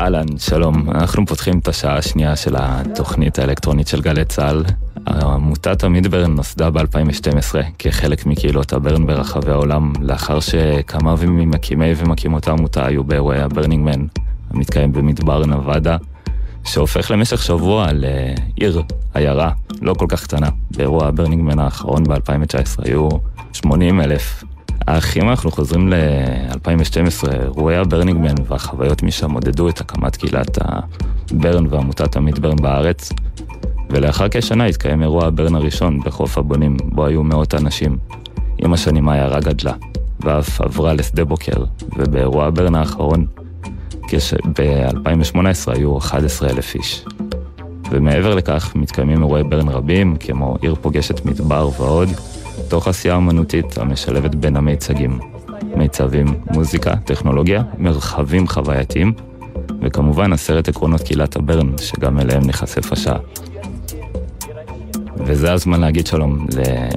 אהלן, שלום. אנחנו פותחים את השעה השנייה של התוכנית האלקטרונית של גלי צהל. עמותת מידברן נוסדה ב-2012 כחלק מקהילות הברן ברחבי העולם, לאחר שכמה ממקימי ומקימות העמותה היו באירועי הברנינג מן, המתקיים במדבר נבדה, שהופך למשך שבוע לעיר, עיירה, לא כל כך קטנה. באירוע הברנינג מן האחרון ב-2019 היו 80,000. האחים אנחנו חוזרים ל-2012, אירועי הברנינג מן והחוויות משם מודדו את הקמת קהילת הברן ועמותת המידברן בארץ, ולאחר כשנה התקיים אירוע הברן הראשון בחוף הבונים, בו היו 100 אנשים. עם השנים העיירה גדלה, ואף עברה לשדה בוקר, ובאירוע הברן האחרון, ב-2018 היו 11,000 איש. ומעבר לכך מתקיימים אירועי ברן רבים, כמו עיר פוגשת מדבר ועוד, תוך עשייה אמנותית המשלבת בין המיצגים, מיצבים, מוזיקה, טכנולוגיה, מרחבים חווייתיים, וכמובן 10 עקרונות קהילת הברן, שגם אליהם נחשף השעה. וזה הזמן להגיד שלום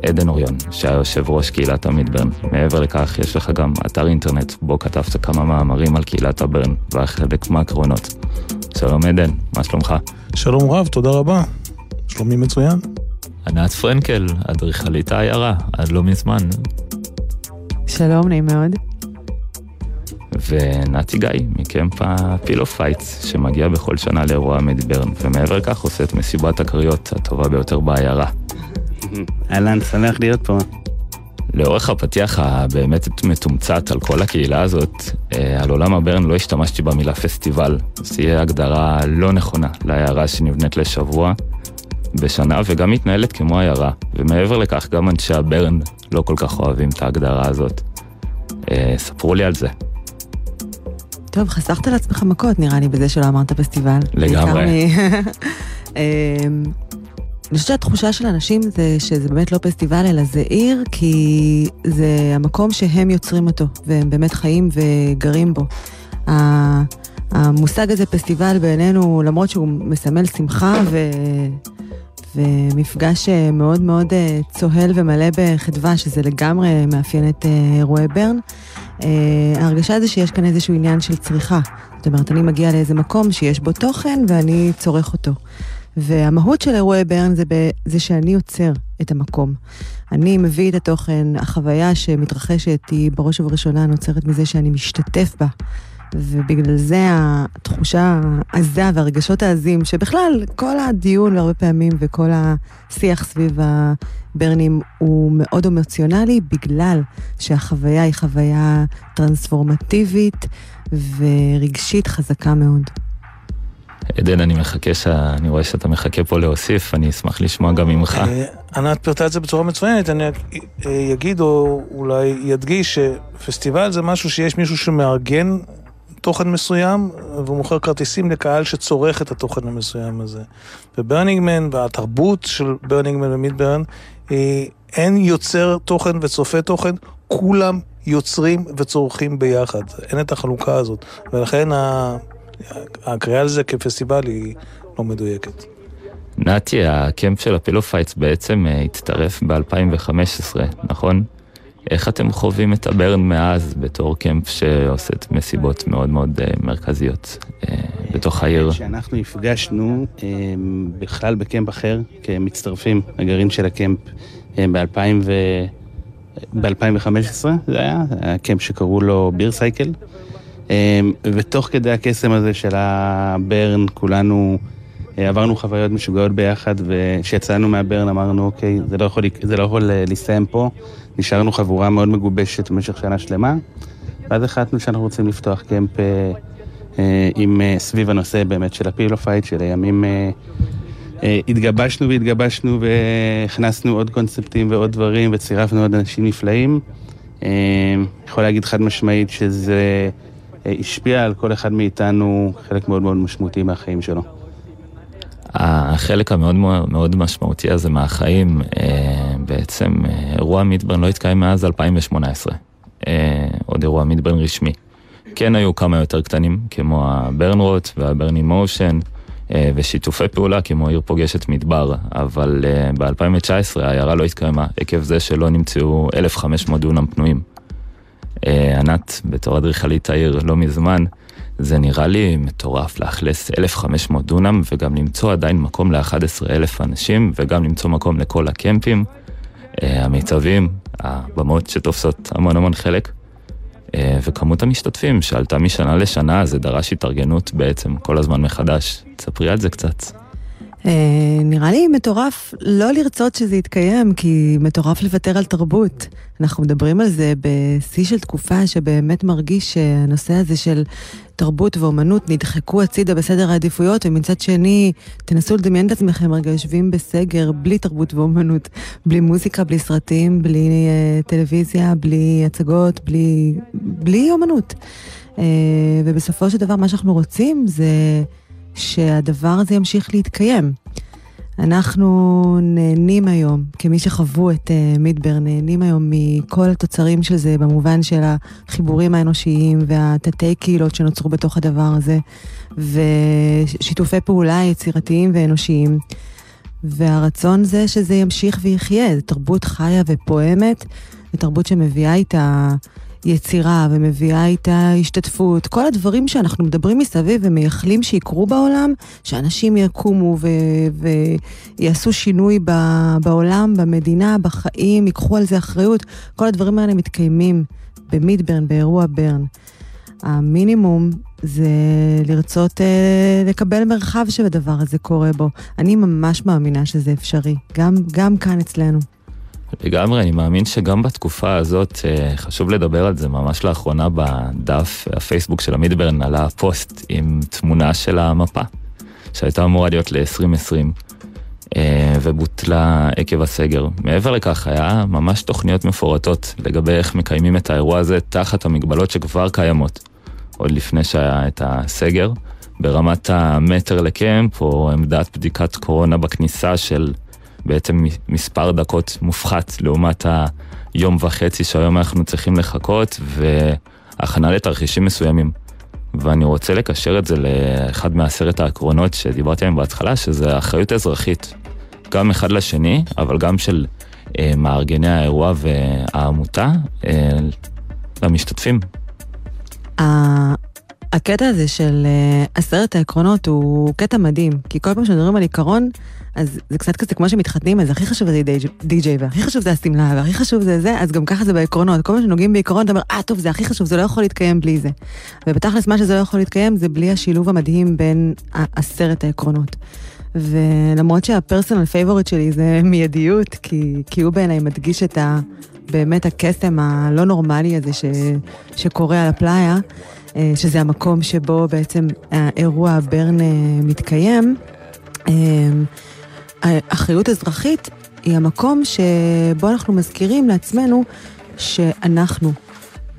לעדן אוריון, שהיה יושב ראש קהילת המידברן. מעבר לכך, יש לך גם אתר אינטרנט, בו כתבת כמה מאמרים על קהילת הברן, והחלק מהקרונות. שלום עדן, מה שלומך? שלום רב, תודה רבה. שלומי מצוין. ענת פרנקל, אדריכלית העיירה, עד לא מזמן. שלום, נעים מאוד. ונתי גיא, מקמפ הפילופייטס, שמגיע בכל שנה לאירוע מידברן, ומעבר כך עושה את מסיבת הקריות הטובה ביותר בעיירה. אהלן, שמח להיות פה. לאורך הפתיח הבאמת מתומצת על כל הקהילה הזאת, על עולם הברן לא השתמשתי במילה פסטיבל. זו תהיה הגדרה לא נכונה לעיירה שנבנית לשבוע, בשנה, וגם מתנהלת כמו עיירה. ומעבר לכך, גם אנשי הברן לא כל כך אוהבים את ההגדרה הזאת. ספרו לי על זה. טוב, חסכת על עצמך מכות, נראה לי, בזה שלא אמרת פסטיבל. לגמרי. אני חושבת שהתחושה של אנשים זה שזה באמת לא פסטיבל, אלא זה עיר, כי זה המקום שהם יוצרים אותו, והם באמת חיים וגרים בו. המושג הזה, פסטיבל, בעינינו, למרות שהוא מסמל שמחה ומפגש מאוד מאוד צוהל ומלא בחדווה, שזה לגמרי מאפיין את אירועי ברן, ההרגשה זה שיש כאן איזשהו עניין של צריכה. זאת אומרת, אני מגיעה לאיזה מקום שיש בו תוכן ואני צורך אותו. והמהות של אירועי ברן זה שאני יוצר את המקום. אני מביא את התוכן, החוויה שמתרחשת היא בראש ובראשונה נוצרת מזה שאני משתתף בה. ובגלל זה התחושה העזה והרגשות העזים, שבכלל כל הדיון הרבה פעמים וכל השיח סביב הברנים הוא מאוד אמוציונלי, בגלל שהחוויה היא חוויה טרנספורמטיבית ורגשית חזקה מאוד. עדן, אני רואה שאתה מחכה פה להוסיף, אני אשמח לשמוע גם ממך. ענת פירטה את זה בצורה מצוינת, אני אגיד או אולי ידגיש שפסטיבל זה משהו שיש מישהו שמארגן תוכן מסוים, והוא מוכר כרטיסים לקהל שצורך את התוכן המסוים הזה. וברנינג מן, והתרבות של ברנינג מן ומידברן, אין יוצר תוכן וצופה תוכן, כולם יוצרים וצורכים ביחד. אין את החלוקה הזאת. ולכן הקריאה על זה כפסטיבל היא לא מדויקת. נתי, הקמפ של הפילופייטס בעצם התטרף ב-2015, נכון? איך אתם חווים את הברן מאז בתור קמפ שעושה מסיבות מאוד מאוד מרכזיות בתוך העיר? שאנחנו הפגשנו בכלל בקמפ אחר כמצטרפים הגרעין של הקמפ ב-2015, זה היה הקמפ שקראו לו ביר סייקל, ותוך כדי הקסם הזה של הברן כולנו עברנו חוויות משוגעות ביחד, וכשיצאנו מהברן אמרנו, אוקיי, זה לא יכול להסתיים פה, נשארנו חבורה מאוד מגובשת במשך שנה שלמה, ואז החלטנו שאנחנו רוצים לפתוח קמפ סביב הנושא באמת של הפילופייט, של הימים התגבשנו והכנסנו עוד קונספטים ועוד דברים, וצירפנו עוד אנשים נפלאים. יכול להגיד חד משמעית שזה השפיע על כל אחד מאיתנו חלק מאוד מאוד משמעותי מהחיים שלו. החלק המאוד מאוד משמעותי הזה מהחיים, בעצם אירוע מידברן לא התקיים מאז 2018, עוד אירוע מידברן רשמי. כן היו כמה יותר קטנים, כמו הברן רוט והברן אין מושן, ושיתופי פעולה כמו עיר פוגשת מדבר, אבל ב-2019 העיירה לא התקיימה, עקב זה שלא נמצאו 1,500 דונם פנויים. ענת, בתור אדריכלית העיר לא מזמן, זה נראה לי מטורף לאכלס 1,500 דונם, וגם למצוא עדיין מקום ל11,000 אנשים, וגם למצוא מקום לכל הקמפים, המיצבים, הבמות שתופסות המון המון חלק, וכמות המשתתפים שעלתה משנה לשנה, זה דרש התארגנות בעצם כל הזמן מחדש. תספרי על זה קצת. נראה לי מטורף לא לרצות שזה יתקיים, כי מטורף לוותר על תרבות. אנחנו מדברים על זה בשיא של תקופה שבאמת מרגיש שהנושא הזה של תרבות ואומנות נדחקו הצידה בסדר העדיפויות, ומצד שני, תנסו לדמיין את עצמכם רגע, יושבים בסגר בלי תרבות ואומנות, בלי מוזיקה, בלי סרטים, בלי טלוויזיה, בלי הצגות, בלי אומנות. ובסופו של דבר מה שאנחנו רוצים זה שהדבר הזה ימשיך להתקיים. אנחנו נהנים היום, כמי שחוו את מידברן, נהנים היום מכל התוצרים של זה, במובן של החיבורים האנושיים והתתי קהילות שנוצרו בתוך הדבר הזה, ושיתופי פעולה יצירתיים ואנושיים. והרצון זה שזה ימשיך ויחיה, זו תרבות חיה ופועמת, זו תרבות שמביאה איתה יצירה ומביאה איתה השתתפות, כל הדברים שאנחנו מדברים מסביב ומייחלים שיקרו בעולם, שאנשים יקומו ויעשו שינוי בעולם, במדינה, בחיים, ייקחו על זה אחריות, כל הדברים האלה מתקיימים במידברן, באירוע ברן. המינימום זה לרצות לקבל מרחב שבדבר הזה קורה בו. אני ממש מאמינה שזה אפשרי, גם כאן אצלנו. לגמרי, אני מאמין שגם בתקופה הזאת, חשוב לדבר על זה, ממש לאחרונה בדף הפייסבוק של המידברן עלה פוסט עם תמונה של המפה, שהייתה אמורה להיות ל-2020, ובוטלה עקב הסגר. מעבר לכך, היה ממש תוכניות מפורטות לגבי איך מקיימים את האירוע הזה תחת המגבלות שכבר קיימות, עוד לפני שהיה את הסגר, ברמת המטר לקמפ, או עמדת בדיקת קורונה בכניסה של בעצם מספר דקות מופחת לעומת היום וחצי שהיום אנחנו צריכים לחכות, והכנה לתרחישים מסוימים. ואני רוצה לקשר את זה לאחד מהעשרת העקרונות שדיברתי עליהם בהתחלה, שזה אחריות אזרחית, גם אחד לשני, אבל גם של מארגני האירוע והעמותה למשתתפים. הקטע הזה של עשרת העקרונות הוא קטע מדהים, כי כל פעם שנדברים על עיקרון, אז זה קצת כזה כמו שמתחתנים, אז הכי חשוב זה די-ג'יי, והכי חשוב זה הסמלה, והכי חשוב זה זה, אז גם ככה זה בעקרונות. כל מה שנוגעים בעיקרון, אתה אומר, טוב, זה הכי חשוב, זה לא יכול להתקיים בלי זה. ובתכלס מה שזה לא יכול להתקיים, זה בלי השילוב המדהים בין עשרת העקרונות. ולמרות שהפרסונל פייבורט שלי זה מיידיות, כי הוא בעיניי מדגיש את באמת הקסם הלא נורמלי הזה שקורה על הפליה, שזה המקום שבו בעצם האירוע הברן מתקיים. האחריות אזרחית היא המקום שבו אנחנו מזכירים לעצמנו שאנחנו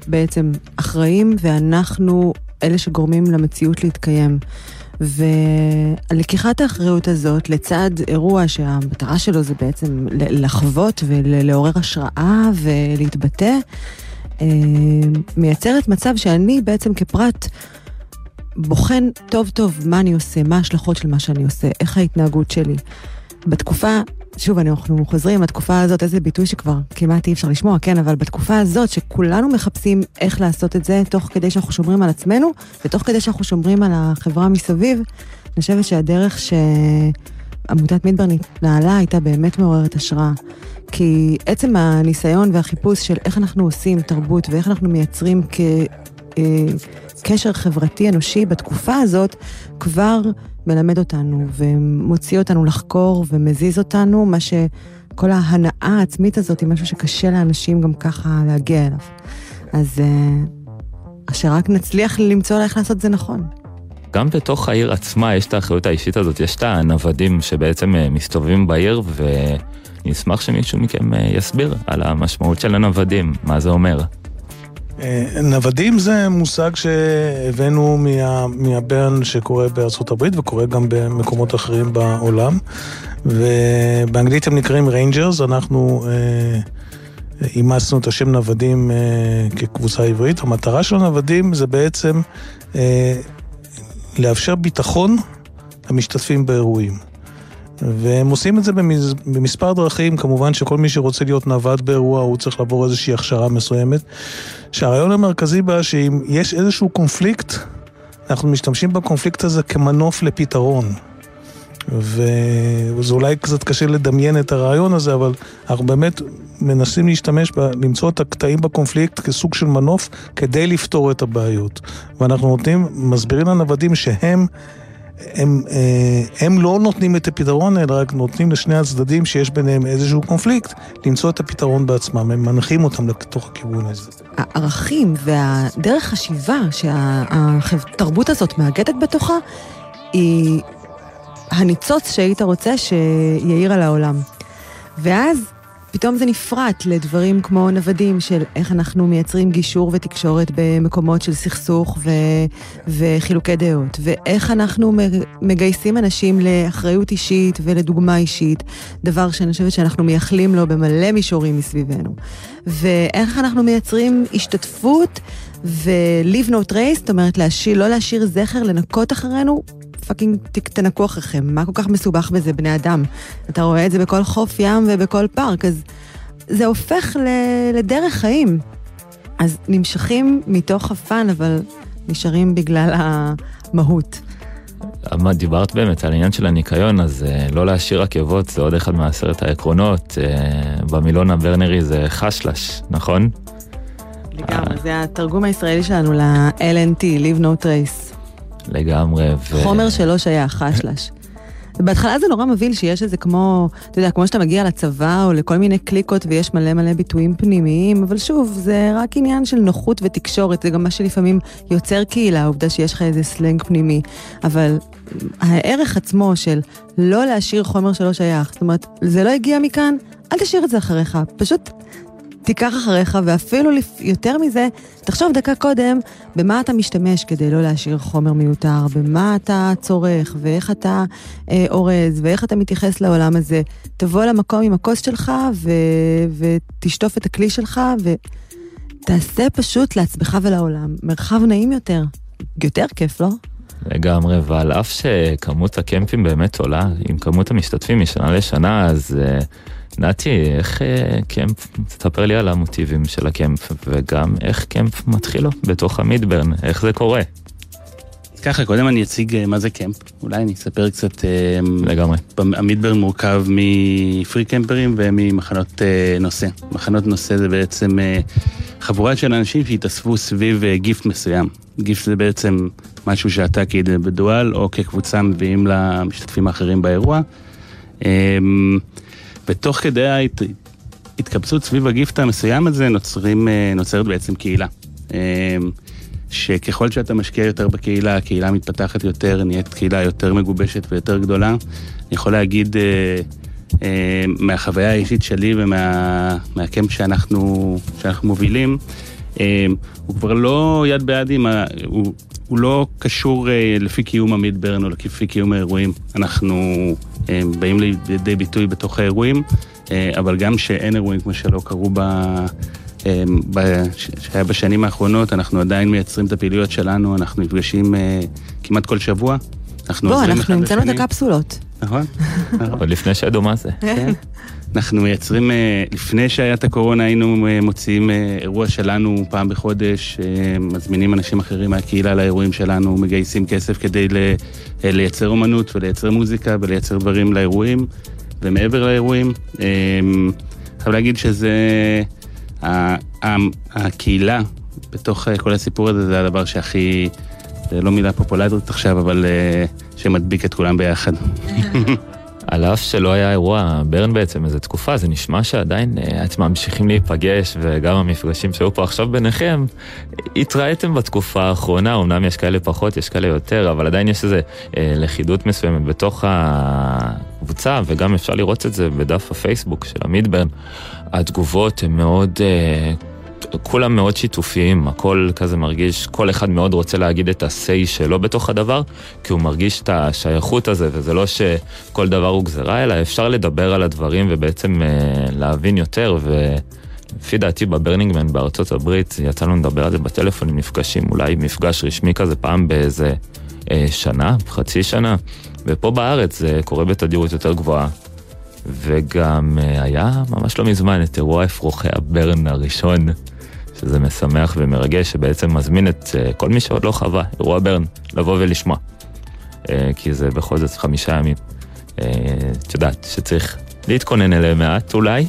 בעצם אחראים, ואנחנו אלה שגורמים למציאות להתקיים. ולקיחת האחריות הזאת לצד אירוע שהמטרה שלו זה בעצם לחוות ולעורר השראה ולהתבטא, מייצרת מצב שאני בעצם כפרט בוחן טוב טוב מה אני עושה, מה ההשלכות של מה שאני עושה, איך ההתנהגות שלי. בתקופה, שוב אנחנו חוזרים, התקופה הזאת, איזה ביטוי שכבר כמעט אי אפשר לשמוע, כן, אבל בתקופה הזאת שכולנו מחפשים איך לעשות את זה, תוך כדי שאנחנו שומרים על עצמנו, ותוך כדי שאנחנו שומרים על החברה מסביב, אני חושבת שהדרך שעמותת מידברן נעלה הייתה באמת מעוררת השראה. כי עצם הניסיון והחיפוש של איך אנחנו עושים תרבות, ואיך אנחנו מייצרים קשר חברתי אנושי בתקופה הזאת, כבר מלמד אותנו ומוציא אותנו לחקור ומזיז אותנו, מה שכל ההנאה העצמית הזאת היא משהו שקשה לאנשים גם ככה להגיע אליו. אז שרק נצליח למצוא איך לעשות זה נכון. גם בתוך העיר עצמה יש את האחריות האישית הזאת, יש את הנוודים שבעצם מסתובבים בעיר, ואני אשמח שמישהו מכם יסביר על המשמעות של הנוודים, מה זה אומר. נוודים זה מושג שהבאנו מהברן שקורה בארצות הברית וקורה גם במקומות אחרים בעולם, ובאנגלית הם נקראים ריינג'רס. אנחנו אימצנו את השם נוודים כקבוצה עברית. המטרה של הנוודים זה בעצם לאפשר ביטחון למשתתפים באירועים, והם עושים את זה במספר דרכים. כמובן שכל מי שרוצה להיות נווד באירוע הוא צריך לעבור איזושהי הכשרה מסוימת, שהרעיון המרכזי בה שאם יש איזשהו קונפליקט אנחנו משתמשים בקונפליקט הזה כמנוף לפתרון. וזה אולי קצת קשה לדמיין את הרעיון הזה, אבל אנחנו באמת מנסים להשתמש, למצוא את הקטעים בקונפליקט כסוג של מנוף, כדי לפתור את הבעיות. ואנחנו נותנים, מסבירים לנוודים שהם, הם לא נותנים את הפתרון, אלא רק נותנים לשני הצדדים שיש ביניהם איזשהו קונפליקט, למצוא את הפתרון בעצמם, הם מנחים אותם לתוך הכיוון הזה. הערכים והדרך חשיבה שהתרבות הזאת מאגדת בתוכה, היא הניצוץ שהיית רוצה שיעיר על העולם. ואז פתאום זה נפרט לדברים כמו נוודים של איך אנחנו מייצרים גישור ותקשורת במקומות של סכסוך וחילוקי דעות, ואיך אנחנו מגייסים אנשים לאחריות אישית ולדוגמה אישית, דבר שאני חושבת שאנחנו מייחלים לו במלא מישורים מסביבנו. ואיך אנחנו מייצרים השתתפות ו-leave no trace, זאת אומרת לא להשאיר זכר, לנקות אחרינו, פאקינג תנקו אחריכם, מה כל כך מסובך בזה בני אדם? אתה רואה את זה בכל חוף ים ובכל פארק, אז זה הופך לדרך חיים. אז נמשכים מתוך הפן, אבל נשארים בגלל המהות. דיברת באמת על העניין של הניקיון, אז לא להשאיר עקבות, זה עוד אחד מהעשרת העקרונות, במילון הברנרי זה חשלש, נכון? לגמרי, זה התרגום הישראלי שלנו ל-LNT, Leave No Trace. לגמרי. חומר שלא שייך, חשלש. בהתחלה זה נורא מביל שיש איזה כמו, אתה יודע, כמו שאתה מגיע לצבא או לכל מיני קליקות ויש מלא מלא ביטויים פנימיים, אבל שוב, זה רק עניין של נוחות ותקשורת, זה גם מה שלפעמים יוצר קהילה, העובדה שיש לך איזה סלנג פנימי, אבל הערך עצמו של לא להשאיר חומר שלא שייך, זאת אומרת, זה לא הגיע מכאן, אל תשאיר את זה אחריך, פשוט תיקח אחריך, ואפילו יותר מזה, תחשוב דקה קודם, במה אתה משתמש כדי לא להשאיר חומר מיותר, במה אתה צורך, ואיך אתה אורז, ואיך אתה מתייחס לעולם הזה. תבוא למקום עם הכוס שלך, ותשטוף את הכלי שלך, ותעשה פשוט לעצמך ולעולם. מרחב נעים יותר. יותר כיף, לא? לגמרי, ועל אף שכמות הקמפים באמת עולה, עם כמות המשתתפים משנה לשנה, אז נתי, איך קמפ, תספר לי על המוטיבים של הקמפ, וגם איך קמפ מתחיל לו בתוך המידברן, איך זה קורה? ככה, קודם אני אציג מה זה קמפ, אולי אני אספר קצת. לגמרי. המידברן מורכב מפרי קמפרים וממחנות נושא. מחנות נושא זה בעצם חבורה של אנשים שהתאספו סביב גיפט מסוים. גיפט זה בעצם משהו שאתה כאינדיבידואל או כקבוצה מביאים למשתתפים האחרים באירוע. ותוך כדי התקבצות סביב הגיפט המסוים הזה נוצרת בעצם קהילה. שככל שאתה משקיע יותר בקהילה, הקהילה מתפתחת יותר, נהיית קהילה יותר מגובשת ויותר גדולה. אני יכול להגיד מהחוויה האישית שלי ומהקמפ שאנחנו מובילים, הוא כבר לא יד ביד עם, הוא לא קשור לפי קיום המידברן או לפי קיום האירועים. אנחנו באים לידי ביטוי בתוך האירועים, אבל גם שאין אירועים כמו שלא קרו שהיה בשנים האחרונות, אנחנו עדיין מייצרים את הפעילויות שלנו, אנחנו נפגשים כמעט כל שבוע. בוא, אנחנו נמצאנו את הקפסולות. נכון. אבל לפני שהיה דומה זה. כן. אנחנו מייצרים, לפני שהיה את הקורונה, היינו מוציאים אירוע שלנו פעם בחודש, מזמינים אנשים אחרים מהקהילה לאירועים שלנו, מגייסים כסף כדי לייצר אומנות ולייצר מוזיקה ולייצר דברים לאירועים, ומעבר לאירועים. חייב להגיד שזה הקהילה בתוך כל הסיפור הזה, זה הדבר שהכי, זה לא מילה פופולרית עכשיו, אבל שמדביק את כולם ביחד. על אף שלא היה אירוע ברן בעצם איזו תקופה, זה נשמע שעדיין אתם ממשיכים להיפגש, וגם המפגשים שהיו פה עכשיו ביניכם, התראיתם בתקופה האחרונה, אמנם יש כאלה פחות, יש כאלה יותר, אבל עדיין יש איזו לכידות מסוימת בתוך הקבוצה, וגם אפשר לראות את זה בדף הפייסבוק של המידברן. התגובות הן מאוד, כולם מאוד שיתופיים, הכל כזה מרגיש, כל אחד מאוד רוצה להגיד את ה-say שלו בתוך הדבר, כי הוא מרגיש את השייכות הזה, וזה לא שכל דבר הוא גזרה, אלא אפשר לדבר על הדברים ובעצם להבין יותר, ולפי דעתי בברנינג מן בארצות הברית, יצאנו לדבר על זה בטלפון עם נפגשים, אולי מפגש רשמי כזה פעם באיזה שנה, חצי שנה, ופה בארץ זה קורה בתדירות יותר גבוהה. וגם היה ממש לא מזמן את אירוע אפרוחי הברן הראשון שזה משמח ומרגש, שבעצם מזמין את כל מי שעוד לא חווה אירוע ברן, לבוא ולשמוע. כי זה בכל זאת 5 ימים. את יודעת, שצריך להתכונן אליה מעט אולי,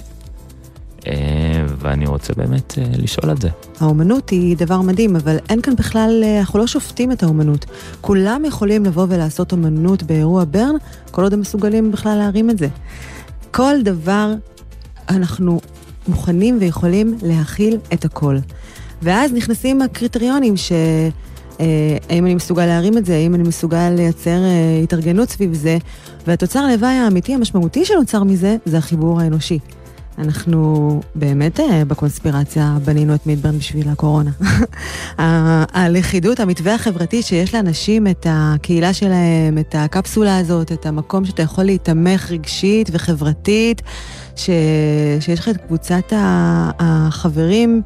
ואני רוצה באמת לשאול על זה. האומנות היא דבר מדהים, אבל אין כאן בכלל, אנחנו לא שופטים את האומנות. כולם יכולים לבוא ולעשות אומנות באירוע ברן, כל עוד הם מסוגלים בכלל להרים את זה. כל דבר אנחנו מוכנים ויכולים להכיל את הכל. ואז נכנסים הקריטריונים ש... האם אני מסוגל להרים את זה, האם אני מסוגל לייצר התארגנות סביב זה, והתוצר לוואי האמיתי המשמעותי שנוצר מזה, זה החיבור האנושי. אנחנו באמת בקונספירציה בנינו את מידברן בשביל הקורונה. הלכידות, המתווה החברתי שיש לאנשים, את הקהילה שלהם, את הקפסולה הזאת, את המקום שאתה יכול להתאמך רגשית וחברתית, שיש לך את קבוצת החברים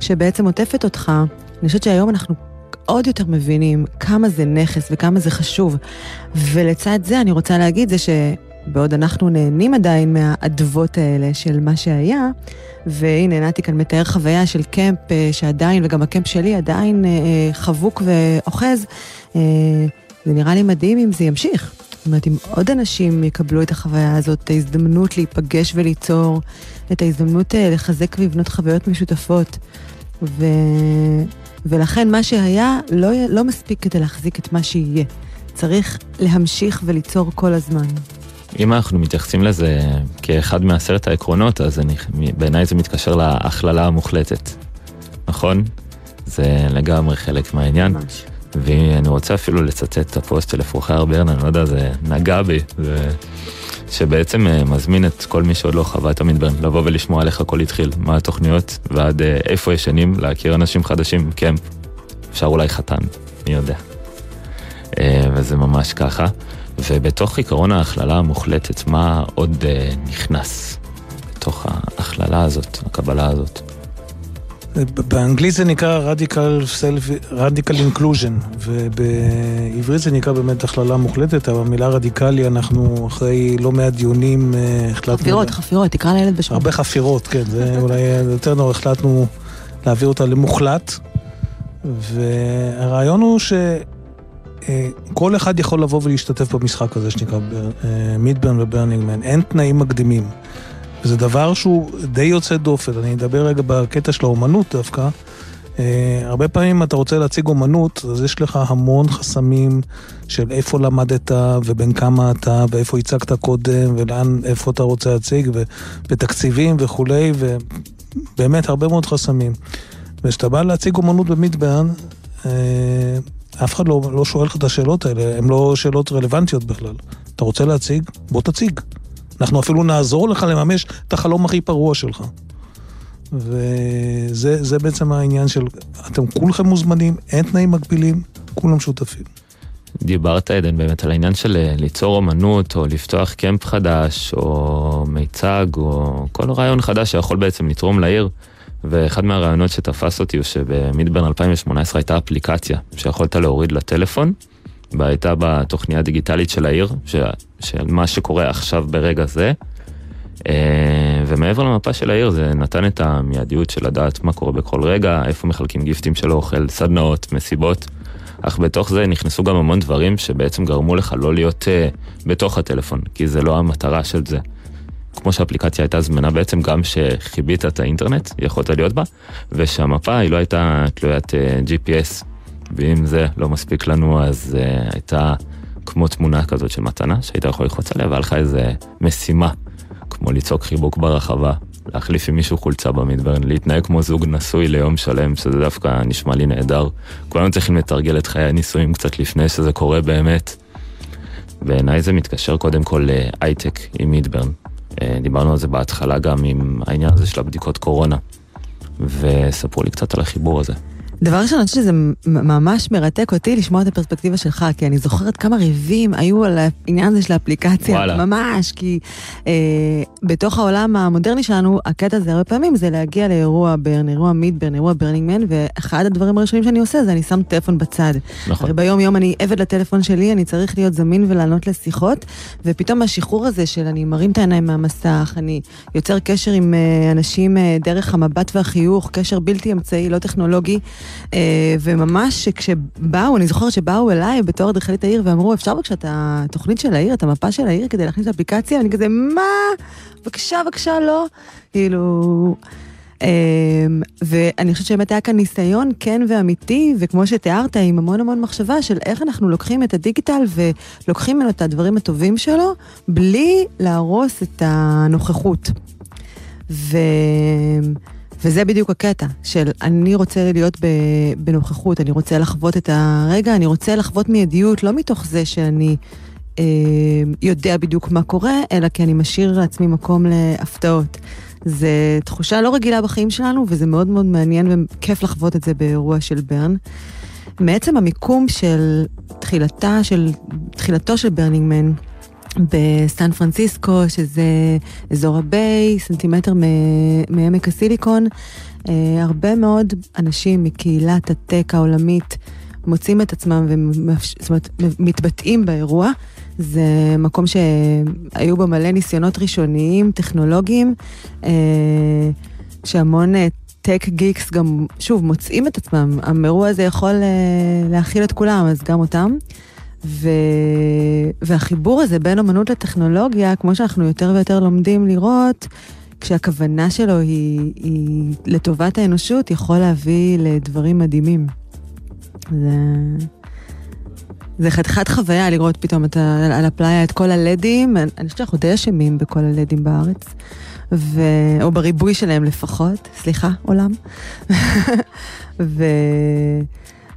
שבעצם עוטפת אותך. אני חושבת שהיום אנחנו עוד יותר מבינים כמה זה נכס וכמה זה חשוב. ולצד זה אני רוצה להגיד זה שבעוד אנחנו נהנים עדיין מהעדבות האלה של מה שהיה, והנה נעתי כאן מתאר חוויה של קמפ שעדיין, וגם הקמפ שלי עדיין חבוק ואוחז, זה נראה לי מדהים אם זה ימשיך. זאת אומרת, אם עוד אנשים יקבלו את החוויה הזאת, את ההזדמנות להיפגש וליצור, את ההזדמנות לחזק ולבנות חוויות משותפות, ולכן מה שהיה לא מספיק כדי להחזיק את מה שיהיה. צריך להמשיך וליצור כל הזמן. אם אנחנו מתייחסים לזה כאחד מ10 העקרונות, אז בעיניי זה מתקשר להכללה המוחלטת. נכון? זה לגמרי חלק מהעניין. ממש. ואני רוצה אפילו לצטט את הפוסט של אפרוחר ברן, אני לא יודע, זה נגע בי, שבעצם מזמין את כל מי שעוד לא חווה את המדברן, לבוא ולשמוע עליך הכל התחיל, מה התוכניות, ועד איפה ישנים, להכיר אנשים חדשים, קמפ, אפשר אולי חתן, מי יודע. וזה ממש ככה, ובתוך עיקרון ההכללה המוחלטת, מה עוד נכנס בתוך ההכללה הזאת, הקבלה הזאת? באנגלית זה נקרא radical inclusion, ובעברית זה נקרא באמת הכללה מוחלטת, אבל המילה רדיקלי אנחנו אחרי לא מעט דיונים החלטנו... חפירות, תקרא לילד בשביל. הרבה חפירות, כן, זה אולי יותר נורא, החלטנו להעביר אותה למוחלט, והרעיון הוא שכל אחד יכול לבוא ולהשתתף במשחק הזה שנקרא מידברן וברנינג מן, אין תנאים מקדימים. זה דבר שהוא די יוצא דופן, אני אדבר רגע בקטע של האומנות דווקא, הרבה פעמים אתה רוצה להציג אומנות, אז יש לך המון חסמים של איפה למדת ובין כמה אתה ואיפה הצגת קודם ולאן איפה אתה רוצה להציג ותקציבים וכולי, ובאמת הרבה מאוד חסמים. וכשאתה בא להציג אומנות במדברן, אף אחד לא שואל לך את השאלות האלה, הן לא שאלות רלוונטיות בכלל. אתה רוצה להציג? בוא תציג. אנחנו אפילו נעזור לך לממש את החלום הכי פרוע שלך. וזה בעצם העניין של, אתם כולכם מוזמנים, אין תנאים מקבילים, כולם שותפים. דיברת, עדן, באמת על העניין של ליצור אמנות, או לפתוח קמפ חדש, או מיצג, או כל רעיון חדש שיכול בעצם לתרום לעיר. ואחד מהרעיונות שתפס אותי הוא שבמידברן 2018 הייתה אפליקציה שיכולת להוריד לטלפון, והייתה בתוכניה הדיגיטלית של העיר, של מה שקורה עכשיו ברגע זה, ומעבר למפה של העיר, זה נתן את המיידיות של לדעת מה קורה בכל רגע, איפה מחלקים גיפטים של אוכל, סדנאות, מסיבות, אך בתוך זה נכנסו גם המון דברים שבעצם גרמו לך לא להיות בתוך הטלפון, כי זה לא המטרה של זה. כמו שהאפליקציה הייתה זמנה בעצם גם שחיבית את האינטרנט, יכולת להיות בה, ושהמפה היא לא הייתה תלוית GPS, ואם זה לא מספיק לנו, אז הייתה כמו תמונה כזאת של מתנה, שהיית יכול לחוץ עליה, והלך איזה משימה, כמו ליצוק חיבוק ברחבה, להחליף עם מישהו חולצה במדברן, להתנהג כמו זוג נשוי ליום שלם, שזה דווקא נשמע לי נהדר. כולנו צריכים לתרגל את חיי הנישואים קצת לפני שזה קורה באמת. בעיניי זה מתקשר קודם כל להייטק עם מידברן. דיברנו על זה בהתחלה גם עם העניין הזה של הבדיקות קורונה, וספרו לי קצת על החיבור הזה. דבר ראשון, אני חושבת שזה ממש מרתק אותי לשמוע את הפרספקטיבה שלך, כי אני זוכרת כמה ריבים היו על העניין הזה של האפליקציה, וואלה. ממש, כי בתוך העולם המודרני שלנו, הקטע הזה הרבה פעמים זה להגיע לאירוע ברן, אירוע מידברן, אירוע ברנינג מן, ואחד הדברים הראשונים שאני עושה זה אני שם טלפון בצד. נכון. וביום יום אני עבד לטלפון שלי, אני צריך להיות זמין ולענות לשיחות, ופתאום השחרור הזה של אני מרים את העיניים מהמסך, אני יוצר קשר עם אנשים דרך המבט והחיוך, קשר בלתי אמצעי, לא טכנולוגי, וממש כשבאו, אני זוכרת שבאו אליי בתור אדריכלית העיר ואמרו, אפשר בבקשה את התוכנית של העיר, את המפה של העיר כדי להכניס לאפליקציה, ואני כזה, מה? בבקשה, בבקשה, לא. כאילו, ואני חושבת שבאמת היה כאן ניסיון כן ואמיתי, וכמו שתיארת, עם המון המון מחשבה של איך אנחנו לוקחים את הדיגיטל ולוקחים ממנו את הדברים הטובים שלו, בלי להרוס את הנוכחות. וזה בדיוק הקטע של אני רוצה להיות בנוכחות, אני רוצה לחוות את הרגע, אני רוצה לחוות מיידיות, לא מתוך זה שאני יודע בדיוק מה קורה, אלא כי אני משאיר לעצמי מקום להפתעות. זו תחושה לא רגילה בחיים שלנו, וזה מאוד מאוד מעניין וכיף לחוות את זה באירוע של ברן. מעצם המיקום של תחילתו של ברנינג מן, בסן פרנסיסקו, שזה אזור הביי, סנטימטר מעמק הסיליקון, הרבה מאוד אנשים מקהילת הטק העולמית מוצאים את עצמם ומתבטאים באירוע. זה מקום שהיו בו מלא ניסיונות ראשוניים, טכנולוגיים, שהמון טק גיקס גם, שוב, מוצאים את עצמם. האירוע הזה יכול להכיל את כולם, אז גם אותם. והחיבור הזה בין אומנות לטכנולוגיה, כמו שאנחנו יותר ויותר לומדים לראות, כשהכוונה שלו היא לטובת האנושות, יכול להביא לדברים מדהימים. זה חתיכת חוויה לראות פתאום על הפלאיה את כל הלדים, אני חושבת שאנחנו די אשמים בכל הלדים בארץ, או בריבוי שלהם לפחות, סליחה, עולם.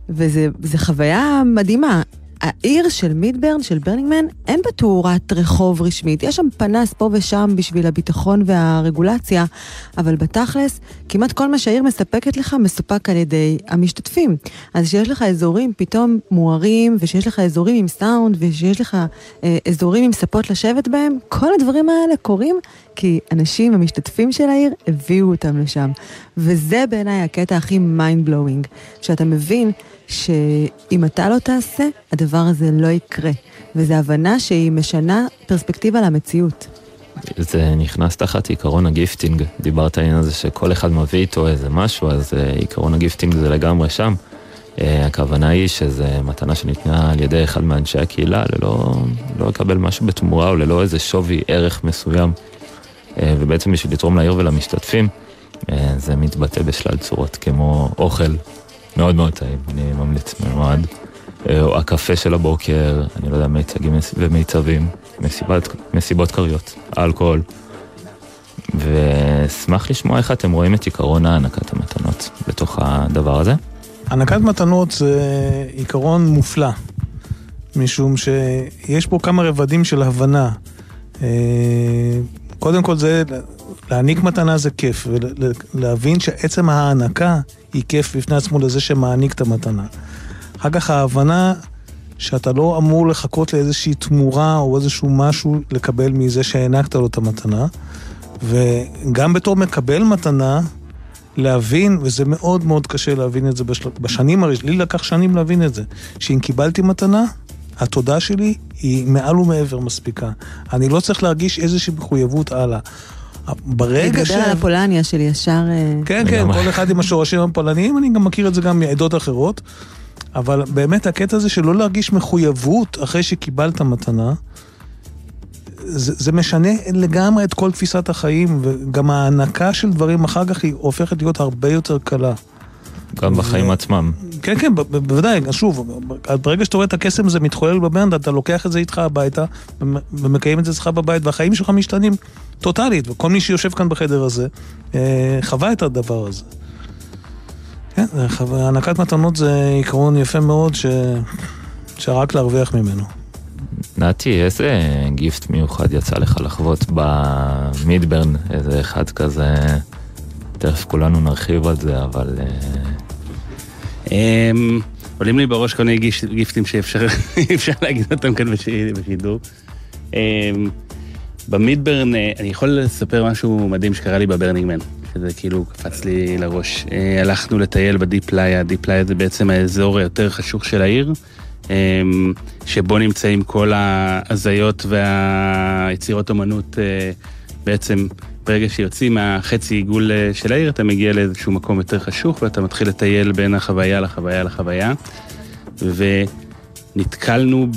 וזה חוויה מדהימה. העיר של מידברן, של ברנינג מן, אין בה תאורת רחוב רשמית. יש שם פנס פה ושם בשביל הביטחון והרגולציה, אבל בתכלס, כמעט כל מה שהעיר מספקת לך, מסופק על ידי המשתתפים. אז שיש לך אזורים פתאום מוארים, ושיש לך אזורים עם סאונד, ושיש לך אזורים עם ספות לשבת בהם, כל הדברים האלה קורים, כי אנשים המשתתפים של העיר הביאו אותם לשם. וזה בעיניי הקטע הכי mind blowing, שאתה מבין שאם אתה לא תעשה, הדבר הזה לא יקרה. וזו הבנה שהיא משנה פרספקטיבה למציאות. זה נכנס תחת עיקרון הגיפטינג. דיברת על זה שכל אחד מביא איתו איזה משהו, אז עיקרון הגיפטינג זה לגמרי שם. הכוונה היא שזו מתנה שניתנה על ידי אחד מאנשי הקהילה, לא לקבל משהו בתמורה, או ללא איזה שווי ערך מסוים. ובעצם בשביל לתרום לעיר ולמשתתפים, זה מתבטא בשלל צורות, כמו אוכל מאוד מאוד טעים, אני ממליץ מאוד, או הקפה של הבוקר, אני לא יודע, מיצגים ומיצבים, מסיבות קריות, אלכוהול, ושמח לשמוע איך אתם רואים את עיקרון הענקת המתנות בתוך הדבר הזה. הענקת מתנות זה עיקרון מופלא, משום שיש פה כמה רבדים של הבנה. קודם כל זה, להעניק מתנה זה כיף, ולהבין שעצם ההענקה היא כיף בפני עצמו לזה שמעניק את המתנה. אחר כך ההבנה שאתה לא אמור לחכות לאיזושהי תמורה או איזשהו משהו לקבל מזה שהענקת לו את המתנה, וגם בתור מקבל מתנה, להבין, וזה מאוד מאוד קשה להבין את זה בשנים הראשונות, לי לקח שנים להבין את זה, שאם קיבלתי מתנה, התודה שלי היא מעל ומעבר מספיקה. אני לא צריך להרגיש איזושהי מחויבות הלאה. ברגע ש... על הפולניה שלי ישר... כן, כל אחד עם השורשים הפולניים, אני גם מכיר את זה גם מעדות אחרות, אבל באמת הקטע הזה שלא להרגיש מחויבות אחרי שקיבלת מתנה, זה משנה לגמרי את כל תפיסת החיים, וגם ההענקה של דברים אחר כך היא הופכת להיות הרבה יותר קלה. גם בחיים עצמם. כן, בוודאי, שוב, ברגע שאתה רואה את הקסם זה מתחולל בברן, אתה לוקח את זה איתך הביתה, ומקיים את זה איתך בבית, והחיים שלך משתנים טוטלית, וכל מי שיושב כאן בחדר הזה, חווה את הדבר הזה. כן, הענקת מתנות זה עיקרון יפה מאוד, שרק להרוויח ממנו. נתי, איזה גיפט מיוחד יצא לך לחוות במידברן, איזה אחד כזה... תכף כולנו נרחיב על זה, אבל עולים לי בראש כל מיני גיפטים שאפשר להגיד אותם כאן בשידור. במידברן, אני יכול לספר משהו מדהים שקרה לי בברנינג מן, שזה כאילו קפץ לי לראש. הלכנו לטייל בדיפליה, הדיפליה זה בעצם האזור היותר חשוך של העיר, שבו נמצאים כל ההזיות והיצירות אומנות, בעצם ברגע שיוצאים מהחצי עיגול של העיר, אתה מגיע לאיזשהו מקום יותר חשוך, ואתה מתחיל לטייל בין החוויה לחוויה לחוויה, ונתקלנו,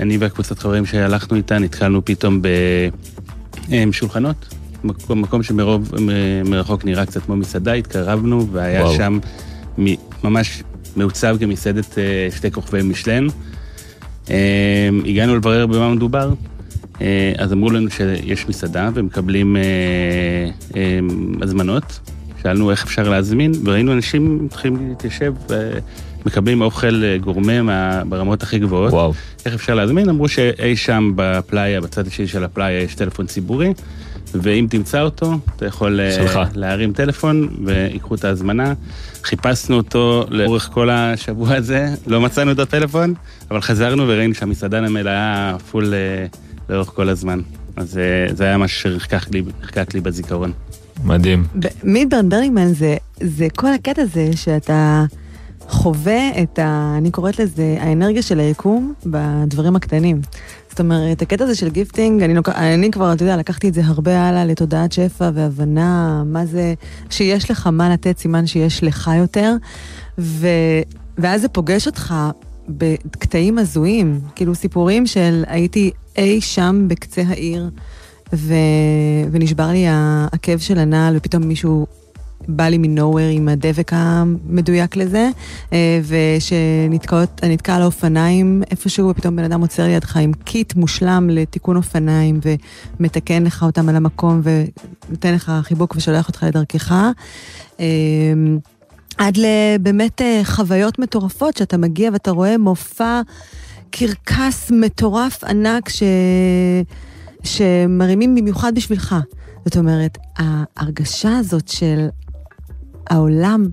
אני והקבוצת חברים שהלכנו איתה, נתקלנו פתאום בשולחנות, מקום שמרוב מרחוק נראה קצת כמו מסעדה, התקרבנו, והיה וואו. שם ממש מעוצב כמסעדת שתי כוכבי משלן. הגענו לברר במה מדובר, אז אמרו לנו שיש מסעדה ומקבלים הזמנות. שאלנו איך אפשר להזמין, וראינו אנשים מתחילים להתיישב, מקבלים אוכל גורמה ברמות הכי גבוהות. וואו. איך אפשר להזמין? אמרו שאי שם בפלאיה, בצד השני של הפלאיה, יש טלפון ציבורי, ואם תמצא אותו, אתה יכול להרים טלפון, ויקחו את ההזמנה. חיפשנו אותו לאורך כל השבוע הזה, לא מצאנו את הטלפון, אבל חזרנו וראינו שהמסעדה נמלאה פול לאורך כל הזמן. אז זה היה מה שנחקק לי בזיכרון. מדהים. מידברן ברנינגמן זה כל הקטע הזה שאתה חווה את אני קוראת לזה האנרגיה של היקום בדברים הקטנים. זאת אומרת, הקטע הזה של גיפטינג, אני כבר, אתה יודע, לקחתי את זה הרבה הלאה לתודעת שפע והבנה, מה זה, שיש לך מה לתת, סימן שיש לך יותר, ואז זה פוגש אותך בקטעים הזויים, כאילו סיפורים של הייתי אי שם בקצה העיר, ונשבר לי העקב של הנעל, ופתאום מישהו בא לי מנוהר עם הדבק המדויק לזה, ושנתקע על האופניים איפשהו, ופתאום בן אדם עוצר לידך עם קיט מושלם לתיקון אופניים, ומתקן לך אותם על המקום, ונותן לך חיבוק ושולח אותך לדרכך. עד לבאמת חוויות מטורפות, שאתה מגיע ואתה רואה מופע קרקס מטורף ענק שמרימים במיוחד בשבילך. זאת אומרת, ההרגשה הזאת של העולם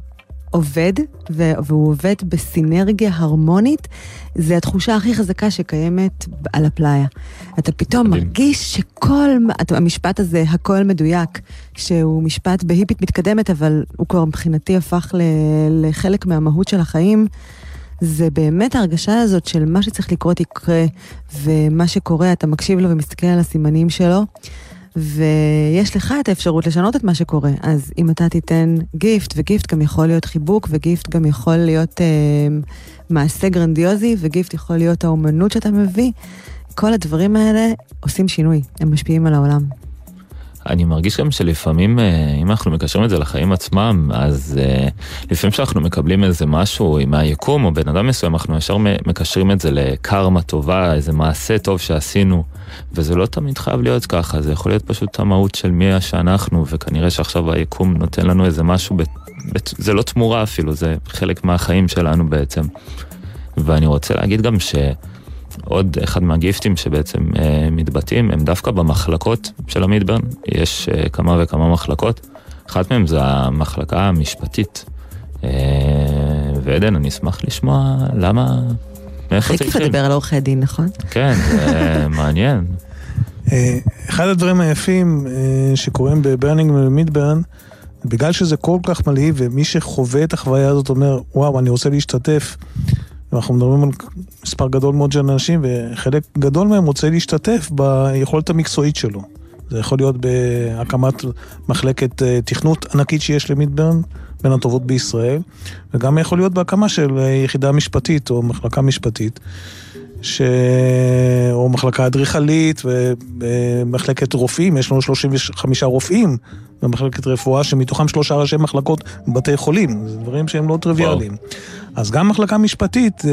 עובד, והוא עובד בסינרגיה הרמונית, זה התחושה הכי חזקה שקיימת על הפלאיה. אתה פתאום מרגיש שכל, המשפט הזה, הכל מדויק, שהוא משפט בהיפית מתקדמת, אבל הוא כבר מבחינתי הפך לחלק מהמהות של החיים, זה באמת ההרגשה הזאת של מה שצריך לקרות יקרה, ומה שקורה, אתה מקשיב לו ומסתכל על הסימנים שלו, ויש לך את האפשרות לשנות את מה שקורה. אז אם אתה תיתן גיפט, וגיפט גם יכול להיות חיבוק, וגיפט גם יכול להיות מעשה גרנדיוזי, וגיפט יכול להיות האומנות שאתה מביא, כל הדברים האלה עושים שינוי, הם משפיעים על העולם. אני מרגיש גם שלפעמים, אם אנחנו מקשרים את זה לחיים עצמם, אז לפעמים שאנחנו מקבלים איזה משהו עם היקום או בן אדם מסוים, אנחנו ישר מקשרים את זה לקרמה טובה, איזה מעשה טוב שעשינו, וזה לא תמיד חייב להיות ככה, זה יכול להיות פשוט המהות של מי שאנחנו, וכנראה שעכשיו היקום נותן לנו איזה משהו, זה לא תמורה אפילו, זה חלק מהחיים שלנו בעצם. ואני רוצה להגיד גם ש עוד אחד מהגיפטים שבעצם מתבטאים, הם דווקא במחלקות של המידברן, יש כמה וכמה מחלקות, אחת מהם זה המחלקה המשפטית, ועדן, אני אשמח לשמוע למה, מאיפה זה התחיל? הכי כיף לדבר על עורכי דין, נכון? כן, זה מעניין. אחד הדברים היפים שקוראים בברנינג ומידברן, בגלל שזה כל כך מלהיב, ומי שחווה את החוויה הזאת אומר, וואו, אני רוצה להשתתף, ואנחנו מדברים על מספר גדול מאוד של אנשים, וחלק גדול מהם רוצה להשתתף ביכולת המקצועית שלו. זה יכול להיות בהקמת מחלקת תכנות ענקית שיש למידברן, בין הטובות בישראל, וגם יכול להיות בהקמה של יחידה משפטית, או מחלקה משפטית, או מחלקה אדריכלית, ומחלקת רופאים, יש לנו 35 רופאים, במחלקת רפואה, שמתוכם 3 ראשי מחלקות בתי חולים, זה דברים שהם לא טריוויאליים. אז גם מחלקה משפטית,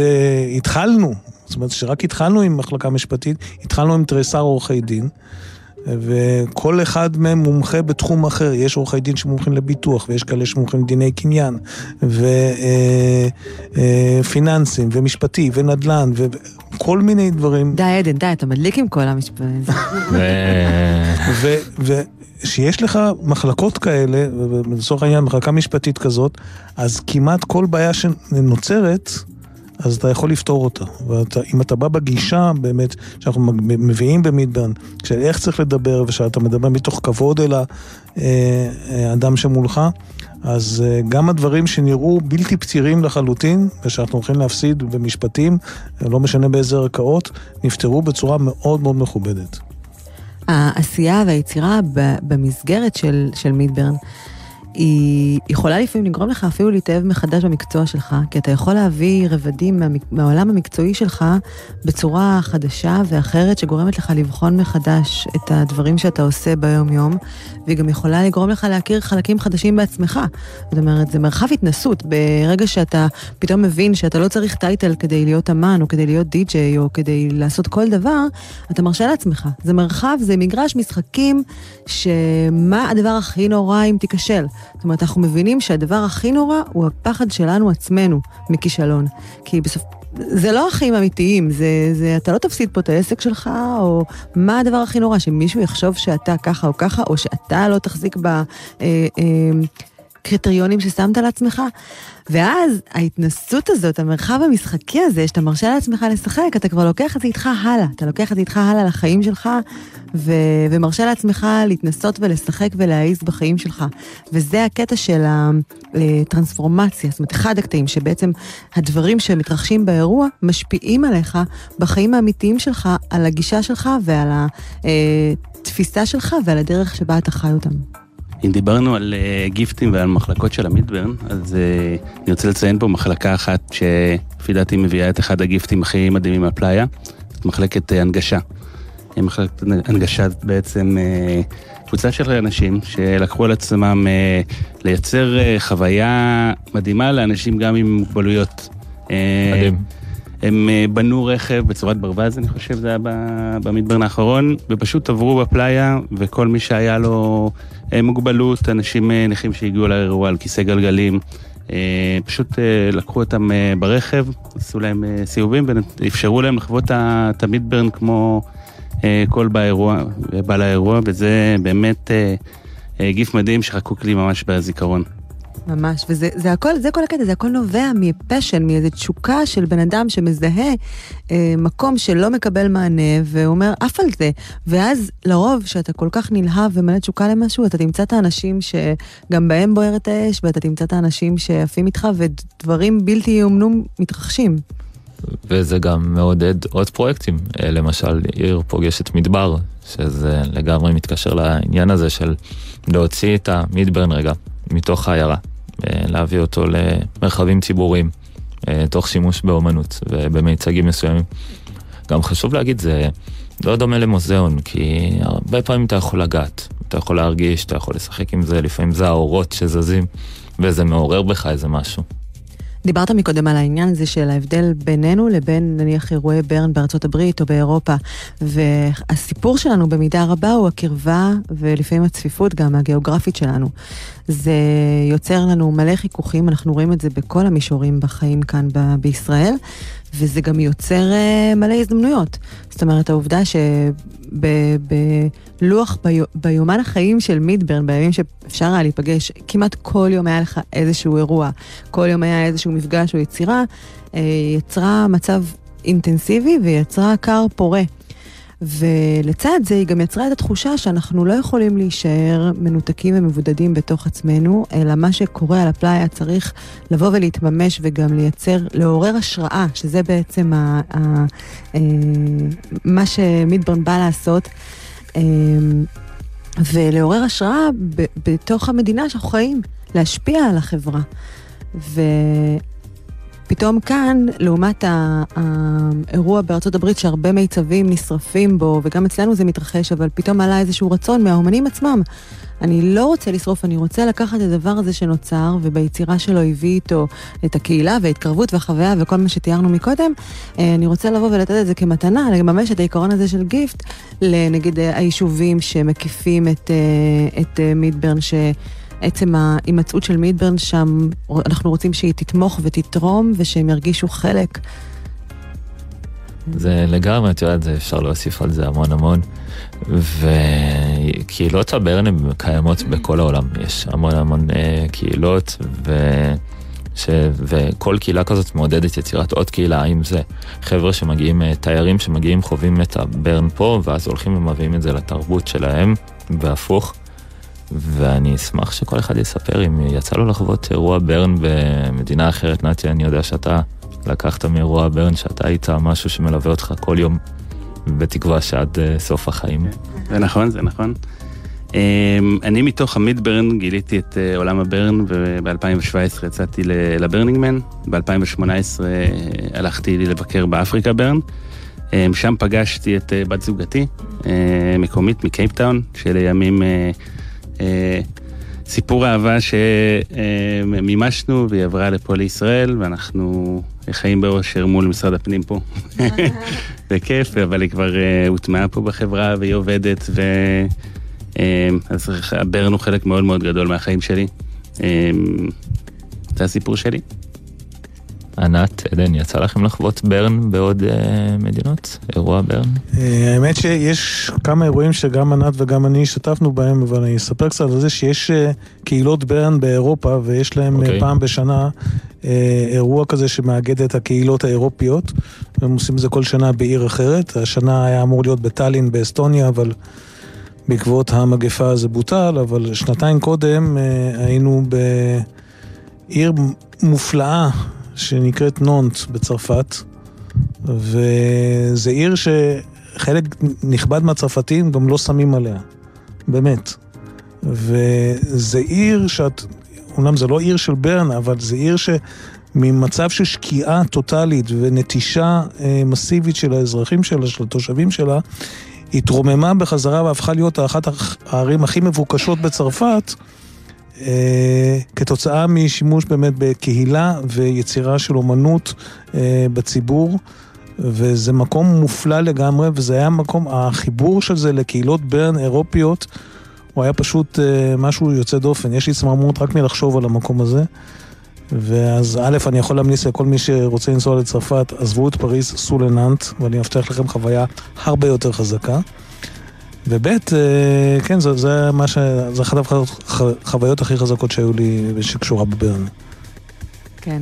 התחלנו, זאת אומרת שרק התחלנו עם מחלקה משפטית, התחלנו עם תריסר עורכי דין, וכל אחד מהם מומחה בתחום אחר, יש עורכי דין שמומחים לביטוח, ויש כאלה שמומחים דיני קניין, ופיננסים, ומשפטי, ונדלן, וכל מיני דברים. די, עדן, די, אתה מדליק עם כל המשפטים. ושיש לך מחלקות כאלה, ובסוף העניין, מחלקה משפטית כזאת, אז כמעט כל בעיה שנוצרת, אז אתה יכול לפתור אותה. ואם אתה בא בגישה, באמת, שאנחנו מביאים במידברן, של איך צריך לדבר, ושאתה מדבר מתוך כבוד אל האדם שמולך, אז גם הדברים שנראו בלתי פתירים לחלוטין, ושאנחנו הולכים להפסיד במשפטים, לא משנה באיזה ערכאות, נפתרו בצורה מאוד מאוד מכובדת. העשייה והיצירה במסגרת של מידברן, היא יכולה לפעמים לגרום לך אפילו להתאהב מחדש במקצוע שלך, כי אתה יכול להביא רבדים מהעולם המקצועי שלך בצורה חדשה ואחרת שגורמת לך לבחון מחדש את הדברים שאתה עושה ביום יום, והיא גם יכולה לגרום לך להכיר חלקים חדשים בעצמך. זאת אומרת, זה מרחב התנסות. ברגע שאתה פתאום מבין שאתה לא צריך טייטל כדי להיות אמן או כדי להיות די-ג'יי או כדי לעשות כל דבר, אתה מרשה לעצמך. זה מרחב, זה מגרש משחקים שמה הדבר הכי נורא אם תיקשל. זאת אומרת, אנחנו מבינים שהדבר הכי נורא הוא הפחד שלנו עצמנו מכישלון. כי בסוף, זה לא הכי אמיתיים, זה, אתה לא תפסיד פה את העסק שלך, או מה הדבר הכי נורא, שמישהו יחשוב שאתה ככה או ככה, או שאתה לא תחזיק בקריטריונים ששמת לעצמך. ואז ההתנסות הזאת, המרחב המשחקי הזה, שאתה מרשה לעצמך לשחק, אתה כבר לוקח את זה איתך הלאה, אתה לוקח את זה איתך הלאה לחיים שלך, ומרשה לעצמך להתנסות ולשחק ולהעיז בחיים שלך. וזה הקטע של הטרנספורמציה, זאת אומרת, אחד הקטעים שבעצם הדברים שמתרחשים באירוע משפיעים עליך בחיים האמיתיים שלך, על הגישה שלך ועל התפיסה שלך ועל הדרך שבה אתה חי אותם. אם דיברנו על גיפטים ועל מחלקות של המידברן, אז אני רוצה לציין פה מחלקה אחת שפי דעתי מביאה את אחד הגיפטים הכי מדהימים מהפלאיה, זאת מחלקת הנגשה. מחלקת הנגשה זאת בעצם קבוצה של אנשים שלקחו על עצמם לייצר חוויה מדהימה לאנשים גם עם מוגבלויות. מדהים. הם בנו רכב בצורת ברווז, אני חושב, זה היה במידברן האחרון, ופשוט עברו בפלאיה, וכל מי שהיה לו מוגבלות, אנשים נכים שהגיעו לאירוע על כיסא גלגלים, פשוט לקחו אותם ברכב, עשו להם סיובים, ואפשרו להם לחוות את המידברן כמו כל בעל האירוע, וזה באמת גיף מדהים שחקוק לי ממש בזיכרון. ממש, וזה הכל, זה כל הקטע, זה הכל נובע מפשן, מאיזו תשוקה של בן אדם שמזהה מקום שלא מקבל מענה, ואומר, אף על זה, ואז לרוב שאתה כל כך נלהב ומלא תשוקה למשהו, אתה תמצא את האנשים שגם בהם בוערת האש, ואתה תמצא את האנשים שעפים איתך, ודברים בלתי יאומנו מתרחשים. וזה גם מעודד עוד פרויקטים, למשל עיר פוגשת מדבר, שזה לגמרי מתקשר לעניין הזה של להוציא את המידברן רגע, מתוך העיירה, להביא אותו למרחבים ציבוריים, תוך שימוש באומנות ובמיצגים מסוימים. גם חשוב להגיד, זה לא דומה למוזיאון, כי הרבה פעמים אתה יכול לגעת, אתה יכול להרגיש, אתה יכול לשחק עם זה, לפעמים זה האורות שזזים, וזה מעורר בך איזה משהו. דיברת מקודם על העניין הזה של ההבדל בינינו לבין, נניח, אירועי ברן בארצות הברית או באירופה, והסיפור שלנו במידה רבה הוא הקרבה ולפעמים הצפיפות גם הגיאוגרפית שלנו. זה יוצר לנו מלא חיכוכים, אנחנו רואים את זה בכל המישורים בחיים כאן בישראל, וזה גם יוצר מלא הזדמנויות. זאת אומרת, העובדה שבלוח ביומן החיים של מידברן, בימים שאפשר היה להיפגש, כמעט כל יום היה לך איזשהו אירוע, כל יום היה איזשהו מפגש או יצירה, יצרה מצב אינטנסיבי ויצרה קר פורה. ולצד זה היא גם יצרה את התחושה שאנחנו לא יכולים להישאר מנותקים ומבודדים בתוך עצמנו, אלא מה שקורה על הפלאיה צריך לבוא ולהתממש וגם לייצר, לעורר השראה, שזה בעצם מה שמידברן בא לעשות, ולעורר השראה בתוך המדינה שאנחנו חיים, להשפיע על החברה. פתאום כאן, לעומת האירוע בארצות הברית שהרבה מיצבים נשרפים בו, וגם אצלנו זה מתרחש, אבל פתאום עלה איזשהו רצון מהאומנים עצמם. אני לא רוצה לשרוף, אני רוצה לקחת את הדבר הזה שנוצר, וביצירה שלו הביא איתו את הקהילה וההתקרבות והחוויה וכל מה שתיארנו מקודם. אני רוצה לבוא ולתת את זה כמתנה, לממש את העיקרון הזה של גיפט, לנגיד היישובים שמקיפים את מידברן, עצם ההימצאות של מידברן שם, אנחנו רוצים שהיא תתמוך ותתרום, ושהם ירגישו חלק. זה לגמרי, את יודעת, אפשר להוסיף על זה המון המון, וקהילות הברנים קיימות בכל העולם, יש המון המון קהילות, וכל קהילה כזאת מעודדת יצירת עוד קהילה, אם זה חבר'ה שמגיעים, תיירים שמגיעים, חווים את הברן פה, ואז הולכים ומביאים את זה לתרבות שלהם, והפוך, ואני אשמח שכל אחד יספר אם יצא לו לחוות אירוע ברן במדינה אחרת. נתי, אני יודע שאתה לקחת מאירוע ברן, שאתה היית משהו שמלווה אותך כל יום, בתקווה שעד סוף החיים. זה נכון, זה נכון. אני מתוך המידברן גיליתי את עולם הברן, וב-2017 יצאתי לברנינג מן, ב-2018 הלכתי לבקר באפריקה ברן, שם פגשתי את בת זוגתי, מקומית מקייפטאון, שלימים סיפור אהבה שמימשנו, והיא עברה לפה לישראל, ואנחנו חיים באושר מול משרד הפנים פה. זה כיף, אבל היא כבר הוטמעה פה בחברה, והיא עובדת, אז הברן הוא חלק מאוד מאוד גדול מהחיים שלי. זה הסיפור שלי. ענת, עדן, יצא לכם לחוות ברן בעוד מדינות? אירוע ברן? האמת שיש כמה אירועים שגם ענת וגם אני השתתפנו בהם, אבל אני אספר קצת על זה שיש קהילות ברן באירופה, ויש להם פעם בשנה אירוע כזה שמאגד את הקהילות האירופיות, והם עושים זה כל שנה בעיר אחרת. השנה היה אמור להיות בטלין באסטוניה, אבל בעקבות המגפה זה בוטל, אבל שנתיים קודם היינו בעיר מופלאה, שנקראת נונט בצרפת, וזה עיר שחלק נכבד מהצרפתים גם לא שמים עליה, באמת. וזה עיר שאת, אומנם זה לא עיר של ברן, אבל זה עיר שממצב של שקיעה טוטלית ונטישה מסיבית של האזרחים שלה, של התושבים שלה, התרוממה בחזרה והפכה להיות אחת הערים הכי מבוקשות בצרפת, כתוצאה משימוש באמת בקהילה ויצירה של אומנות בציבור, וזה מקום מופלא לגמרי, וזה היה מקום, החיבור של זה לקהילות ברן אירופיות, הוא היה פשוט משהו יוצא דופן, יש לי צמרמורת רק מלחשוב על המקום הזה, ואז א', אני יכול להמליץ לכל מי שרוצה לנסוע לצרפת, עזבו את פריז, סעו לנאנט, ואני מבטיח לכם חוויה הרבה יותר חזקה. ובית, כן, זה אחת החוויות הכי חזקות שהיו לי שקשורה בברן. כן,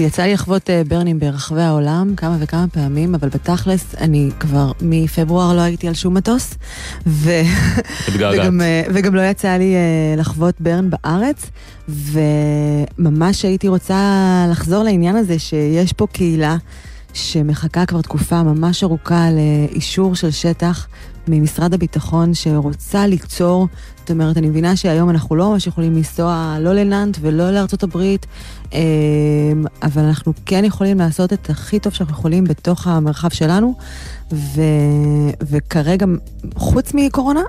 יצא לי לחוות ברנים ברחבי העולם כמה וכמה פעמים, אבל בתכלס אני כבר מפברואר לא הייתי על שום מטוס, וגם לא יצא לי לחוות ברן בארץ, וממש הייתי רוצה לחזור לעניין הזה שיש פה קהילה שמחכה כבר תקופה ממש ארוכה לאישור של שטח ממשרד הביטחון שרוצה ליצור, זאת אומרת, אני מבינה שהיום אנחנו לא ממש יכולים לנסוע לא לננט ולא לארצות הברית, אבל אנחנו כן יכולים לעשות את הכי טוב שאנחנו יכולים בתוך המרחב שלנו, וכרגע, חוץ מקורונה,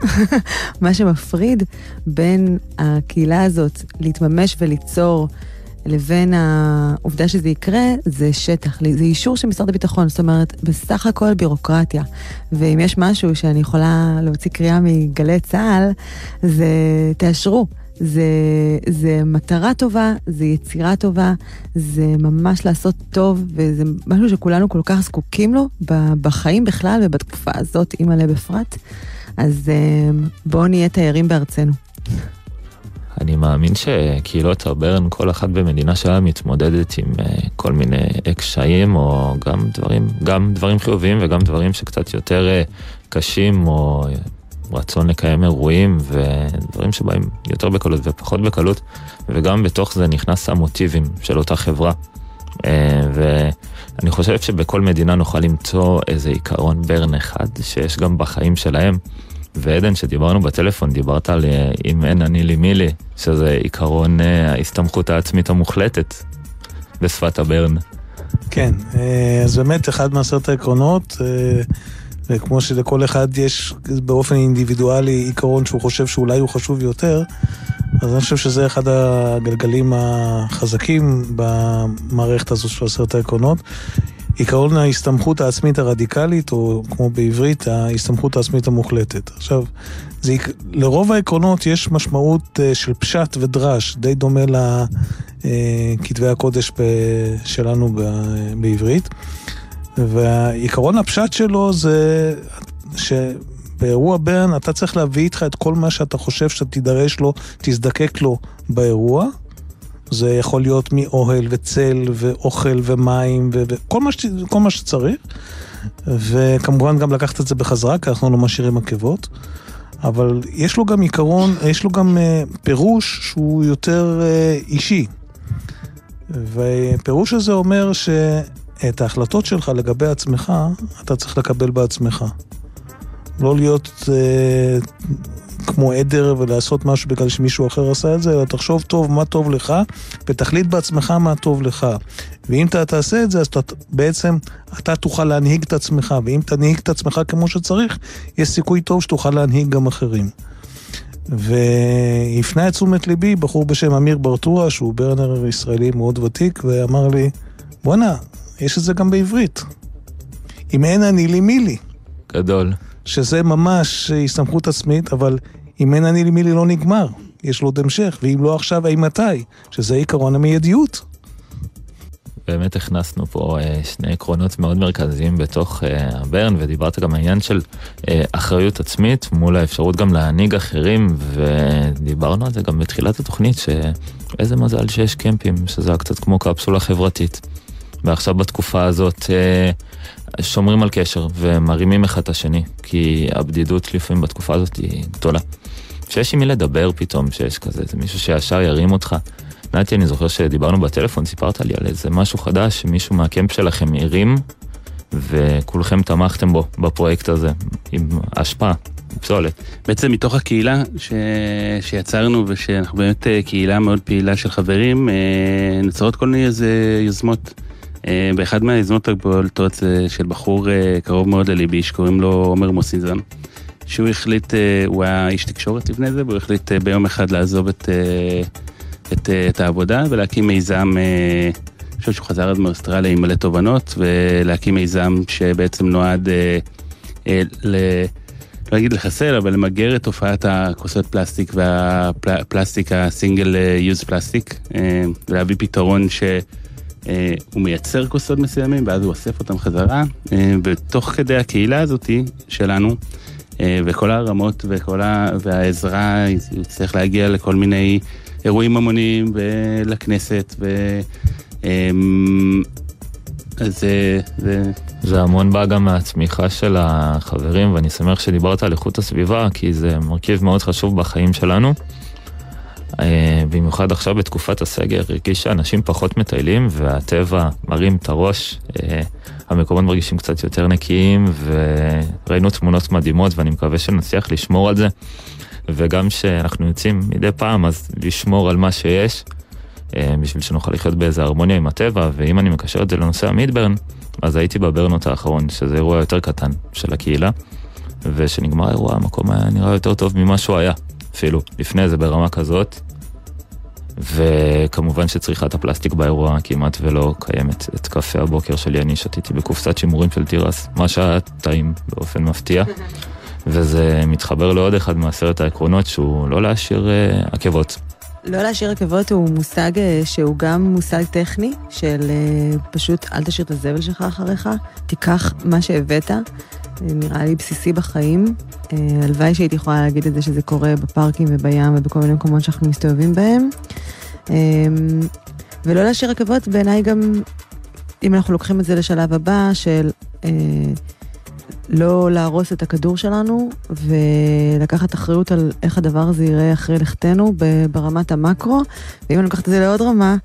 מה שמפריד בין הקהילה הזאת להתממש וליצור לבין העובדה שזה יקרה, זה שטח, זה אישור של משרד הביטחון, זאת אומרת, בסך הכל בירוקרטיה. ואם יש משהו שאני יכולה להוציא קריאה מגלי צהל, זה תאשרו. זה מטרה טובה, זה יצירה טובה, זה ממש לעשות טוב, וזה משהו שכולנו כל כך זקוקים לו, בחיים בכלל ובתקופה הזאת, עם עלי בפרט. אז בואו נהיה תיירים בארצנו. אני מאמין שקהילות הברן, כל אחת במדינה שלה מתמודדת עם כל מיני קשיים, או גם דברים חיוביים וגם דברים שקצת יותר קשים, או רצון לקיים אירועים, ודברים שבאים יותר בקלות ופחות בקלות, וגם בתוך זה נכנס המוטיבים של אותה חברה. ואני חושב שבכל מדינה נוכל למצוא איזה עיקרון ברן אחד שיש גם בחיים שלהם. ועדן, שדיברנו בטלפון, דיברת על אם אין אני לי מי לי, שזה עיקרון ההסתמכות העצמית המוחלטת בשפת הברן. כן, אז באמת אחד מעשרת העקרונות, וכמו שלכל אחד יש באופן אינדיבידואלי עיקרון שהוא חושב שאולי הוא חשוב יותר, אז אני חושב שזה אחד הגלגלים החזקים במערכת הזו של עשרת העקרונות. עיקרון ההסתמכות העצמית הרדיקלית, או כמו בעברית, ההסתמכות העצמית המוחלטת. עכשיו, לרוב העקרונות יש משמעות של פשט ודרש, די דומה לכתבי הקודש שלנו בעברית. והעיקרון הפשט שלו זה שבאירוע ברן אתה צריך להביא איתך את כל מה שאתה חושב שתידרש לו, תזדקק לו באירוע. זה יכול להיות מאוהל וצל ואוכל ומים וכל מה שצריך, וכמובן גם לקחת את זה בחזרה, כי אנחנו לא משאירים עקבות. אבל יש לו גם עיקרון, יש לו גם פירוש שהוא יותר אישי, ופירוש הזה אומר שאת ההחלטות שלך לגבי עצמך אתה צריך לקבל בעצמך, לא להיות כמו עדר ולעשות משהו בגלל שמישהו אחר עשה את זה, אלא תחשוב טוב מה טוב לך, ותחליט בעצמך מה טוב לך. ואם אתה תעשה את זה, אז בעצם אתה תוכל להנהיג את עצמך, ואם תנהיג את עצמך כמו שצריך, יש סיכוי טוב שתוכל להנהיג גם אחרים. והפנה את תשומת ליבי בחור בשם אמיר ברטורה, שהוא ברנר ישראלי מאוד ותיק, ואמר לי, בואנה, יש את זה גם בעברית. אם אין אני לי מי לי. גדול. שזה ממש הסתמכות עצמית, אבל אם אין אני למי לי לא נגמר, יש לו עוד המשך, ואם לא עכשיו, אי מתי? שזה עיקרון המיידיות. באמת הכנסנו פה שני עקרונות מאוד מרכזיים בתוך הברן, ודיברת גם העניין של אחריות עצמית, מול האפשרות גם להניג אחרים, ודיברנו על זה גם בתחילת התוכנית, שאיזה מזל שיש קמפים, שזה היה קצת כמו קפסולה חברתית. ועכשיו בתקופה הזאת שומרים על קשר ומרימים אחד את השני, כי הבדידות לפעמים בתקופה הזאת היא גדולה. שיש עם מי לדבר פתאום, שיש כזה, זה מישהו שישר ירים אותך. נתי, אני זוכר שדיברנו בטלפון, סיפרת לי על איזה משהו חדש, שמישהו מהקמפ שלכם ירים, וכולכם תמכתם בו, בפרויקט הזה, עם השפעה, פסולת. בעצם מתוך הקהילה שיצרנו, ושאנחנו באמת קהילה מאוד פעילה של חברים, נוצרות כל מיני איזה יוזמות. באחד מהיזמות הבולטות של בחור קרוב מאוד לליבי שקוראים לו עומר מוסיזן, שהוא החליט, הוא היה איש תקשורת לפני זה, והוא החליט ביום אחד לעזוב את העבודה ולהקים מיזם, אני חושב שהוא חזר עד מאוסטרליה עם מלא תובנות, ולהקים מיזם שבעצם נועד לא אגיד לחסל, אבל למגר את תופעת הכוסות פלסטיק והפלסטיק, הסינגל יוז פלסטיק, ולהביא פתרון ש הוא מייצר כוסות מסוימים ואז הוא אוסף אותם חזרה, ותוך כדי הקהילה הזאת שלנו וכל הרמות והעזרה, הוא צריך להגיע לכל מיני אירועים המוניים ולכנסת, אז זה המון בא גם מהצמיחה של החברים, ואני שמח שדיברת על איכות הסביבה, כי זה מרכיב מאוד חשוב בחיים שלנו, במיוחד עכשיו בתקופת הסגר. הרגיש שאנשים פחות מטיילים והטבע מרים את הראש, המקומות מרגישים קצת יותר נקיים, וראינו תמונות מדהימות, ואני מקווה שנצליח לשמור על זה, וגם שאנחנו יוצאים מדי פעם אז לשמור על מה שיש, בשביל שנוכל לחיות באיזה הרמוניה עם הטבע. ואם אני מקשר את זה לנושא המידברן, אז הייתי בברנות האחרון, שזה אירוע יותר קטן של הקהילה, ושנגמר האירוע המקום היה נראה יותר טוב ממה שהוא היה אפילו לפני זה ברמה כזאת, וכמובן שצריכת הפלסטיק באירוע כמעט ולא קיימת. את קפה הבוקר שלי אני שתיתי בקופסת שימורים של טירס, מה שהיה טעים באופן מפתיע, וזה מתחבר לעוד אחד מעשרת העקרונות, שהוא לא להשאיר עקבות. לא להשאיר עקבות הוא מושג שהוא גם מושג טכני, של פשוט אל תשאיר את הזבל שלך אחריך, תיקח מה שהבאת, נראה לי בסיסי בחיים. הלוואי שהייתי יכולה להגיד את זה, שזה קורה בפארקים ובים ובכל מיני מקומות שאנחנו מסתובבים בהם. ולא להשאיר עקבות, בעיניי גם, אם אנחנו לוקחים את זה לשלב הבא, של לא להרוס את הכדור שלנו, ולקחת אחריות על איך הדבר הזה ייראה אחרי לכתנו ברמת המקרו, ואם אני לוקחת את זה לעוד רמה,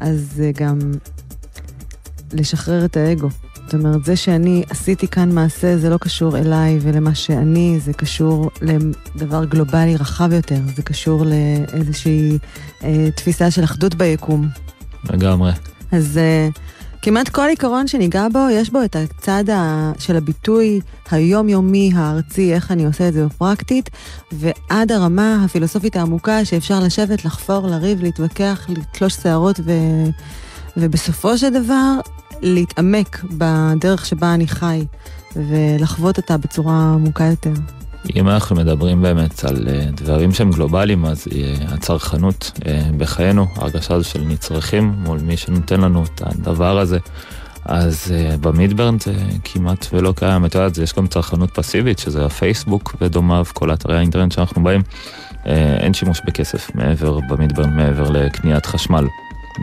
אז זה גם לשחרר את האגו. זאת אומרת, זה שאני עשיתי כאן מעשה, זה לא קשור אליי ולמה שאני, זה קשור לדבר גלובלי רחב יותר, זה קשור לאיזושהי תפיסה של אחדות ביקום. לגמרי. אז כמעט כל עיקרון שניגע בו, יש בו את הצד של הביטוי היומיומי, הארצי, איך אני עושה את זה בפרקטית, ועד הרמה הפילוסופית העמוקה שאפשר לשבת, לחפור, לריב, להתווכח, לתלוש שערות, ובסופו של דבר להתעמק בדרך שבה אני חי, ולחוות אותה בצורה עמוקה יותר. אם אנחנו מדברים באמת על דברים שהם גלובליים, אז הצרכנות בחיינו, הרגשה הזו של נצרכים מול מי שנותן לנו את הדבר הזה, אז במדברן זה כמעט ולא קיים. את יודעת, יש גם צרכנות פסיבית, שזה הפייסבוק ודומיו, כל אתרי האינטרנט שאנחנו באים, אין שימוש בכסף מעבר במדברן, מעבר לקניית חשמל,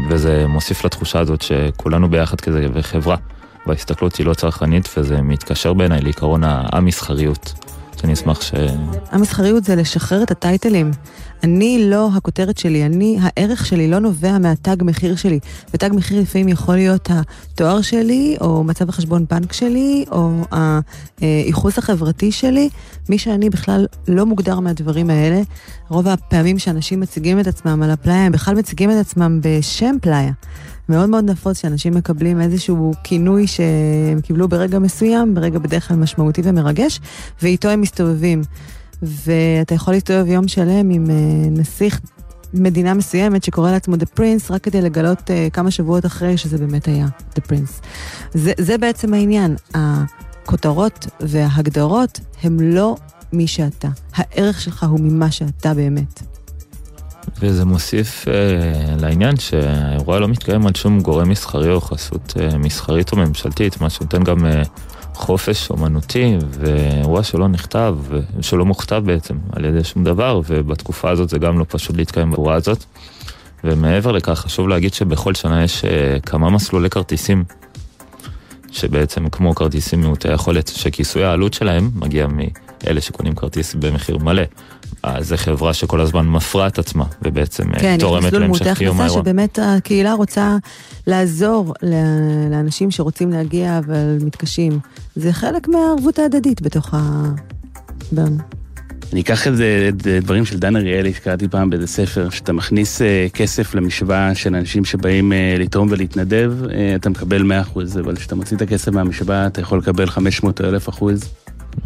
וזה מוסיף לתחושה הזאת שכולנו ביחד כזה וחברה, וההסתכלות היא לא צרכנית, וזה מתקשר בעיניי לעיקרון המסחריות. אני אשמח ש... המסחריות זה לשחרר את הטייטלים. אני לא הכותרת שלי, הערך שלי לא נובע מהתג מחיר שלי. ותג מחיר לפעמים יכול להיות התואר שלי, או מצב החשבון בנק שלי, או האיחוס החברתי שלי. מי שאני בכלל לא מוגדר מהדברים האלה. רוב הפעמים שאנשים מציגים את עצמם על הפליה, הם בכלל מציגים את עצמם בשם פליה. מאוד מאוד נפוץ שאנשים מקבלים איזשהו כינוי שהם קיבלו ברגע מסוים, ברגע בדרך כלל משמעותי ומרגש, ואיתו הם מסתובבים. ואתה יכול להסתובב יום שלם עם נסיך מדינה מסוימת שקורא לעצמו The Prince, רק כדי לגלות כמה שבועות אחרי שזה באמת היה The Prince. זה בעצם העניין. הכותרות וההגדרות הם לא מי שאתה. הערך שלך הוא ממה שאתה באמת. וזה מוסיף לעניין שהאירוע לא מתקיים על שום גורם מסחרי או חסות מסחרית או ממשלתית, מה שנותן גם חופש אומנותי, ואירוע שלא מוכתב בעצם על ידי שום דבר, ובתקופה הזאת זה גם לא פשוט להתקיים באירוע הזאת. ומעבר לכך חשוב להגיד שבכל שנה יש כמה מסלולי כרטיסים, שבעצם כמו כרטיסים מעוטי יכולת, שכיסוי העלות שלהם מגיע מאלה שקונים כרטיס במחיר מלא. אז זה חברה שכל הזמן מפרה את עצמה, ובעצם תורמת להמשך קיום האירוע. שבאמת הקהילה רוצה לעזור לאנשים שרוצים להגיע, אבל מתקשים. זה חלק מהערבות ההדדית בתוך הברן. אני אקח את דברים של דן אריאלי, שקראתי פעם באיזה ספר, שאתה מכניס כסף למשוואה של אנשים שבאים לתרום ולהתנדב, אתה מקבל 100%, אבל כשאתה מוציא את הכסף מהמשוואה, אתה יכול לקבל 500,000%.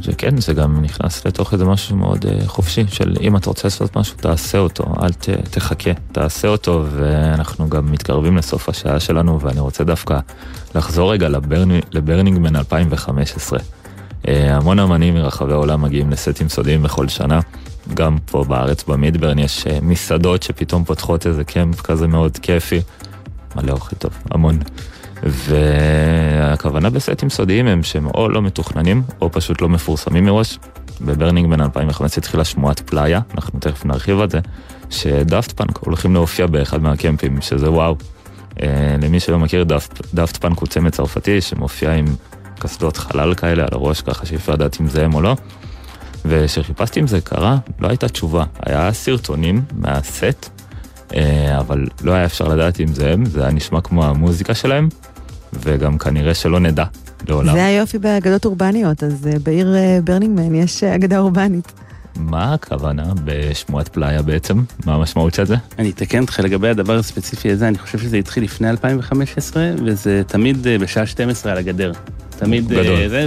שכן, זה גם נכנס לתוך איזה משהו מאוד חופשי, של אם אתה רוצה לעשות משהו, תעשה אותו, אל תחכה, תעשה אותו, ואנחנו גם מתקרבים לסוף השעה שלנו, ואני רוצה דווקא לחזור רגע לברנינג מן 2015. המון אמנים מרחבי העולם מגיעים לסטים סודיים בכל שנה, גם פה בארץ במדברן יש מסעדות שפתאום פותחות איזה קמפ כזה מאוד כיפי, מלא אוכל טוב, המון. והכוונה בסטים סודיים הם שהם או לא מתוכננים או פשוט לא מפורסמים מראש. בברנינג מן 2015 התחילה שמועת פליה, אנחנו תכף נרחיב על זה, שדאפט פאנק הולכים להופיע באחד מהקמפים, שזה וואו. למי שלא מכיר, דאפט פאנק הוא צמד צרפתי שמופיע עם קסדות חלל כאלה על הראש, ככה שאיפה לדעת אם זה הם או לא. ושחיפשתי אם זה קרה, לא הייתה תשובה. היה סרטונים מהסט, אבל לא היה אפשר לדעת אם זה הם, זה היה נשמע כמו המוזיקה שלהם, וגם כנראה שלא נדע לעולם. זה היופי באגדות אורבניות, אז בעיר ברנינג מן יש אגדה אורבנית. מה הכוונה בשמועת פליה בעצם? מה המשמעות של זה? אני אתקן אותך לגבי הדבר הספציפי הזה, אני חושב שזה התחיל לפני 2015, וזה תמיד בשעה 12 על הגדר. תמיד זה,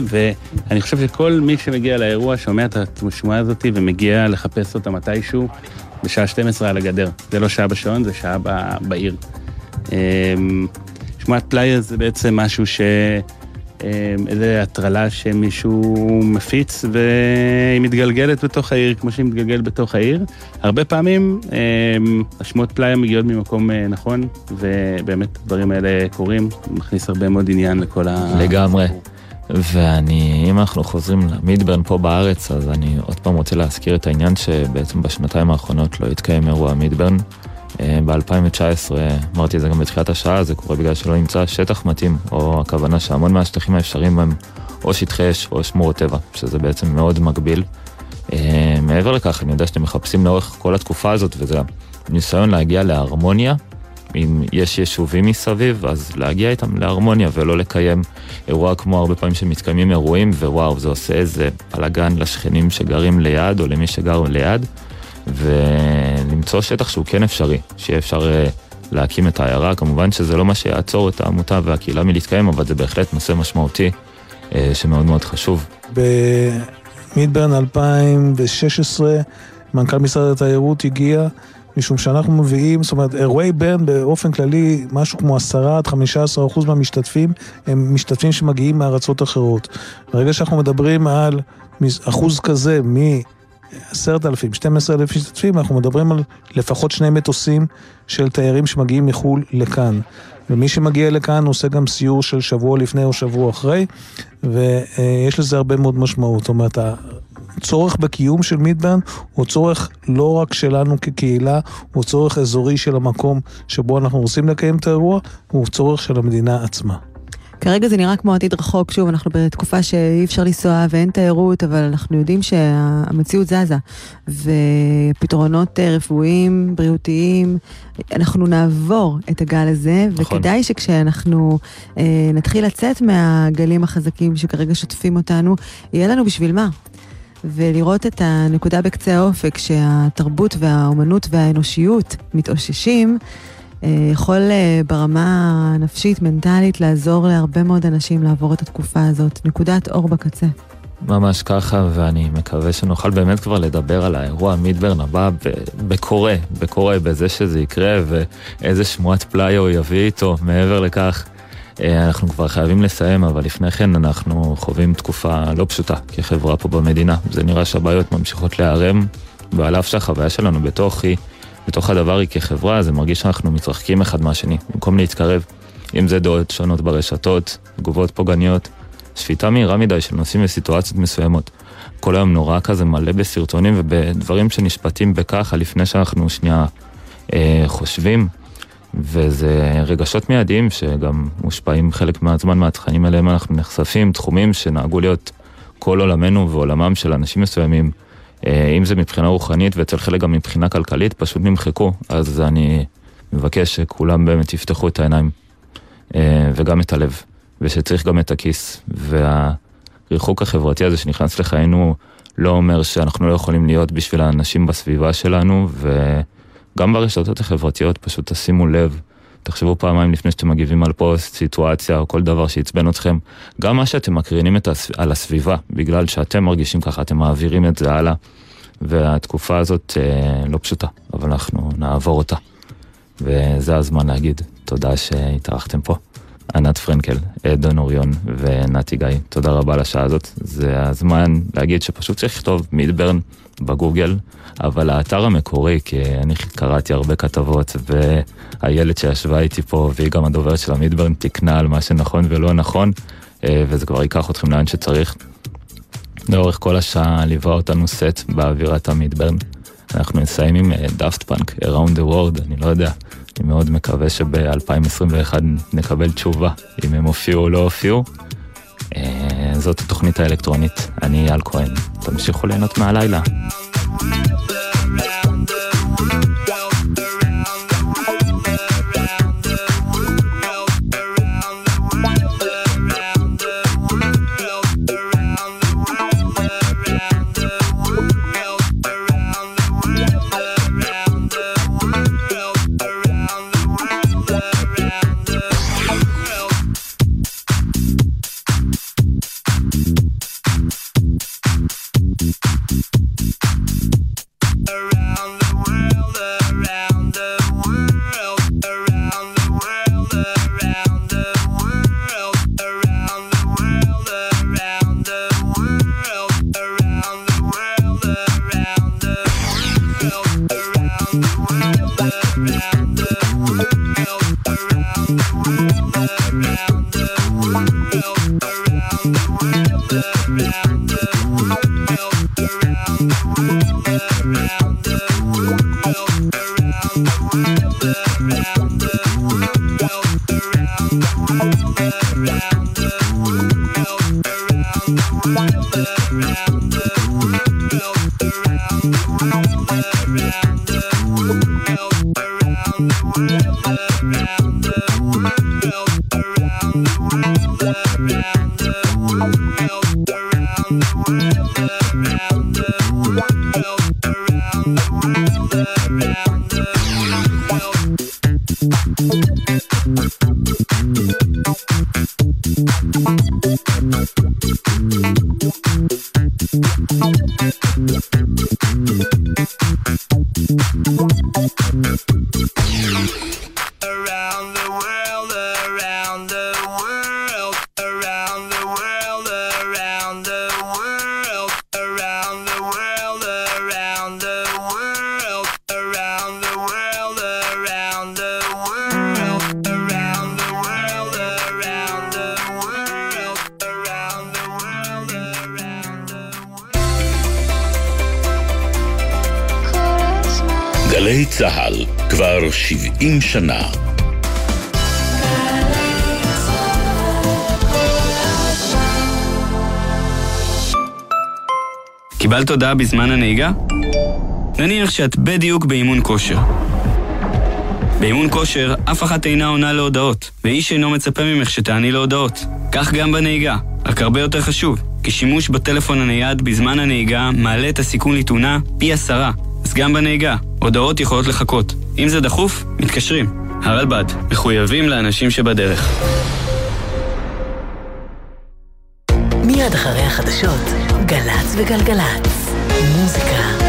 ואני חושב שכל מי שמגיע לאירוע שומע את השמועה הזאת ומגיע לחפש אותה מתישהו, בשעה 12 על הגדר. זה לא שעה בשעון, זה שעה בעיר. שמועת פליה זה בעצם משהו ש... איזה הטרלה שמישהו מפיץ והיא מתגלגלת בתוך העיר, כמו שהיא מתגלגלת בתוך העיר. הרבה פעמים השמועות פליה מגיעות ממקום נכון, ובאמת הדברים האלה קורים, מכניס הרבה מאוד עניין לכל ה... לגמרי. אם אנחנו חוזרים למידברן פה בארץ, אז אני עוד פעם רוצה להזכיר את העניין שבעצם בשנתיים האחרונות לא התקיים אירוע מידברן. ב-2019, אמרתי זה גם בתחילת השעה, זה קורה בגלל שלא נמצא שטח מתאים, או הכוונה שהמון מהשטחים האפשריים הם או שטחי אש או שמורות טבע, שזה בעצם מאוד מגביל. מעבר לכך, אני יודע שאתם מחפשים לאורך כל התקופה הזאת, וזה ניסיון להגיע להרמוניה, אם יש יישובים מסביב, אז להגיע איתם להרמוניה, ולא לקיים אירוע כמו הרבה פעמים שמתקיימים אירועים, ווואו, זה עושה איזה פלגן לשכנים שגרים ליד, או למי שגר ליד, ולמצוא שטח שהוא כן אפשרי, שיהיה אפשר להקים את העיירה. כמובן שזה לא מה שיעצור את העמותה והקהילה מלהתקיים, אבל זה בהחלט נושא משמעותי שמאוד מאוד חשוב. במידברן 2016 מנכ"ל משרד התיירות הגיע, משום שאנחנו מביאים, זאת אומרת, אירועי ברן באופן כללי, משהו כמו 10-15% מהמשתתפים, הם משתתפים שמגיעים מארצות אחרות. ברגע שאנחנו מדברים על אחוז כזה מ-10,000-12,000 משתתפים, אנחנו מדברים על לפחות 2 מטוסים של תיירים שמגיעים מחול לכאן. ומי שמגיע לכאן עושה גם סיור של שבוע לפני או שבוע אחרי, ויש לזה הרבה מאוד משמעות. זאת אומרת, הצורך בקיום של מידברן הוא צורך לא רק שלנו כקהילה, הוא צורך אזורי של המקום שבו אנחנו רוצים לקיים את האירוע, הוא צורך של המדינה עצמה. כרגע זה נראה כמו עתיד רחוק, שוב, אנחנו בתקופה שאי אפשר לנסוע ואין תיירות, אבל אנחנו יודעים שהמציאות זזה, ופתרונות רפואיים, בריאותיים, אנחנו נעבור את הגל הזה, נכון. וכדאי שכשאנחנו נתחיל לצאת מהגלים החזקים שכרגע שוטפים אותנו, יהיה לנו בשביל מה? ולראות את הנקודה בקצה האופק, שהתרבות והאומנות והאנושיות מתאוששים, יכול ברמה הנפשית, מנטלית, לעזור להרבה מאוד אנשים לעבור את התקופה הזאת. נקודת אור בקצה. ממש ככה, ואני מקווה שנוכל באמת כבר לדבר על האירוע מידברן הבא בקורא, בזה שזה יקרה, ואיזה שמועת פלאי הוא יביא איתו. מעבר לכך, אנחנו כבר חייבים לסיים, אבל לפני כן אנחנו חווים תקופה לא פשוטה כחברה פה במדינה. זה נראה שהבעיות ממשיכות להיערם, ועל אף שהחוויה שלנו בתוך הדבר היא כחברה, זה מרגיש שאנחנו מתרחקים אחד מהשני, במקום להתקרב. אם זה דעות שונות ברשתות, תגובות פוגעניות, שפיטה מהירה מדי של נושאים וסיטואציות מסוימות. כל היום נורא כזה מלא בסרטונים ובדברים שנשפטים בככה לפני שאנחנו שנייה חושבים, וזה רגשות מיידיים שגם מושפעים חלק מהזמן מהתכנים אליהם אנחנו נחשפים, תחומים שנהגו להיות כל עולמנו ועולמם של אנשים מסוימים, אם זה מבחינה רוחנית ואצל חלק גם מבחינה כלכלית, פשוט נמחקו. אז אני מבקש שכולם באמת יפתחו את העיניים וגם את הלב, ושצריך גם את הכיס. והריחוק החברתי הזה שנכנס לחיינו לא אומר שאנחנו לא יכולים להיות בשביל האנשים בסביבה שלנו, וגם ברשתות החברתיות פשוט תשימו לב, תחשבו פעמיים לפני שאתם מגיבים על פוסט, סיטואציה או כל דבר שיצבן אתכם. גם מה שאתם מקרינים על הסביבה, בגלל שאתם מרגישים ככה, אתם מעבירים את זה הלאה. והתקופה הזאת לא פשוטה, אבל אנחנו נעבור אותה. וזה הזמן להגיד תודה שהתארחתם פה. ענת פרנקל, דון אוריון ונתי גיא, תודה רבה על השעה הזאת. זה הזמן להגיד שפשוט צריך לכתוב מידברן בגוגל, אבל האתר המקורי, כי אני קראתי הרבה כתבות, והילד שישבה איתי פה, והיא גם הדוברת של המידברן, תקנה על מה שנכון ולא נכון, וזה כבר ייקח אתכם לאן שצריך. לאורך כל השעה ליווה אותנו סט באווירת המידברן. אנחנו נסיים עם דאפט פאנק, Around the World, אני לא יודע, אני מאוד מקווה שב-2021 נקבל תשובה, אם הם הופיעו או לא הופיעו. זאת התוכנית האלקטרונית, אני אייל כהן, תמשיכו ליהנות מהלילה. צהל כבר 70 שנה. קיבלת הודעה בזמן הנהיגה? נניח שאת בדיוק באימון כושר. באימון כושר אף אחת אינה עונה להודעות, ואיש אינו מצפה ממך שתעני להודעות. כך גם בנהיגה, רק הרבה יותר חשוב, כי שימוש בטלפון הנייד בזמן הנהיגה מעלה את הסיכון לתאונה פי 10. אז גם בנהיגה, הודעות יכולות לחכות. אם זה דחוף, מתקשרים. הרלב"ד, מחויבים לאנשים שבדרך. מיד אחרי החדשות, גלץ וגלגלץ. מוזיקה.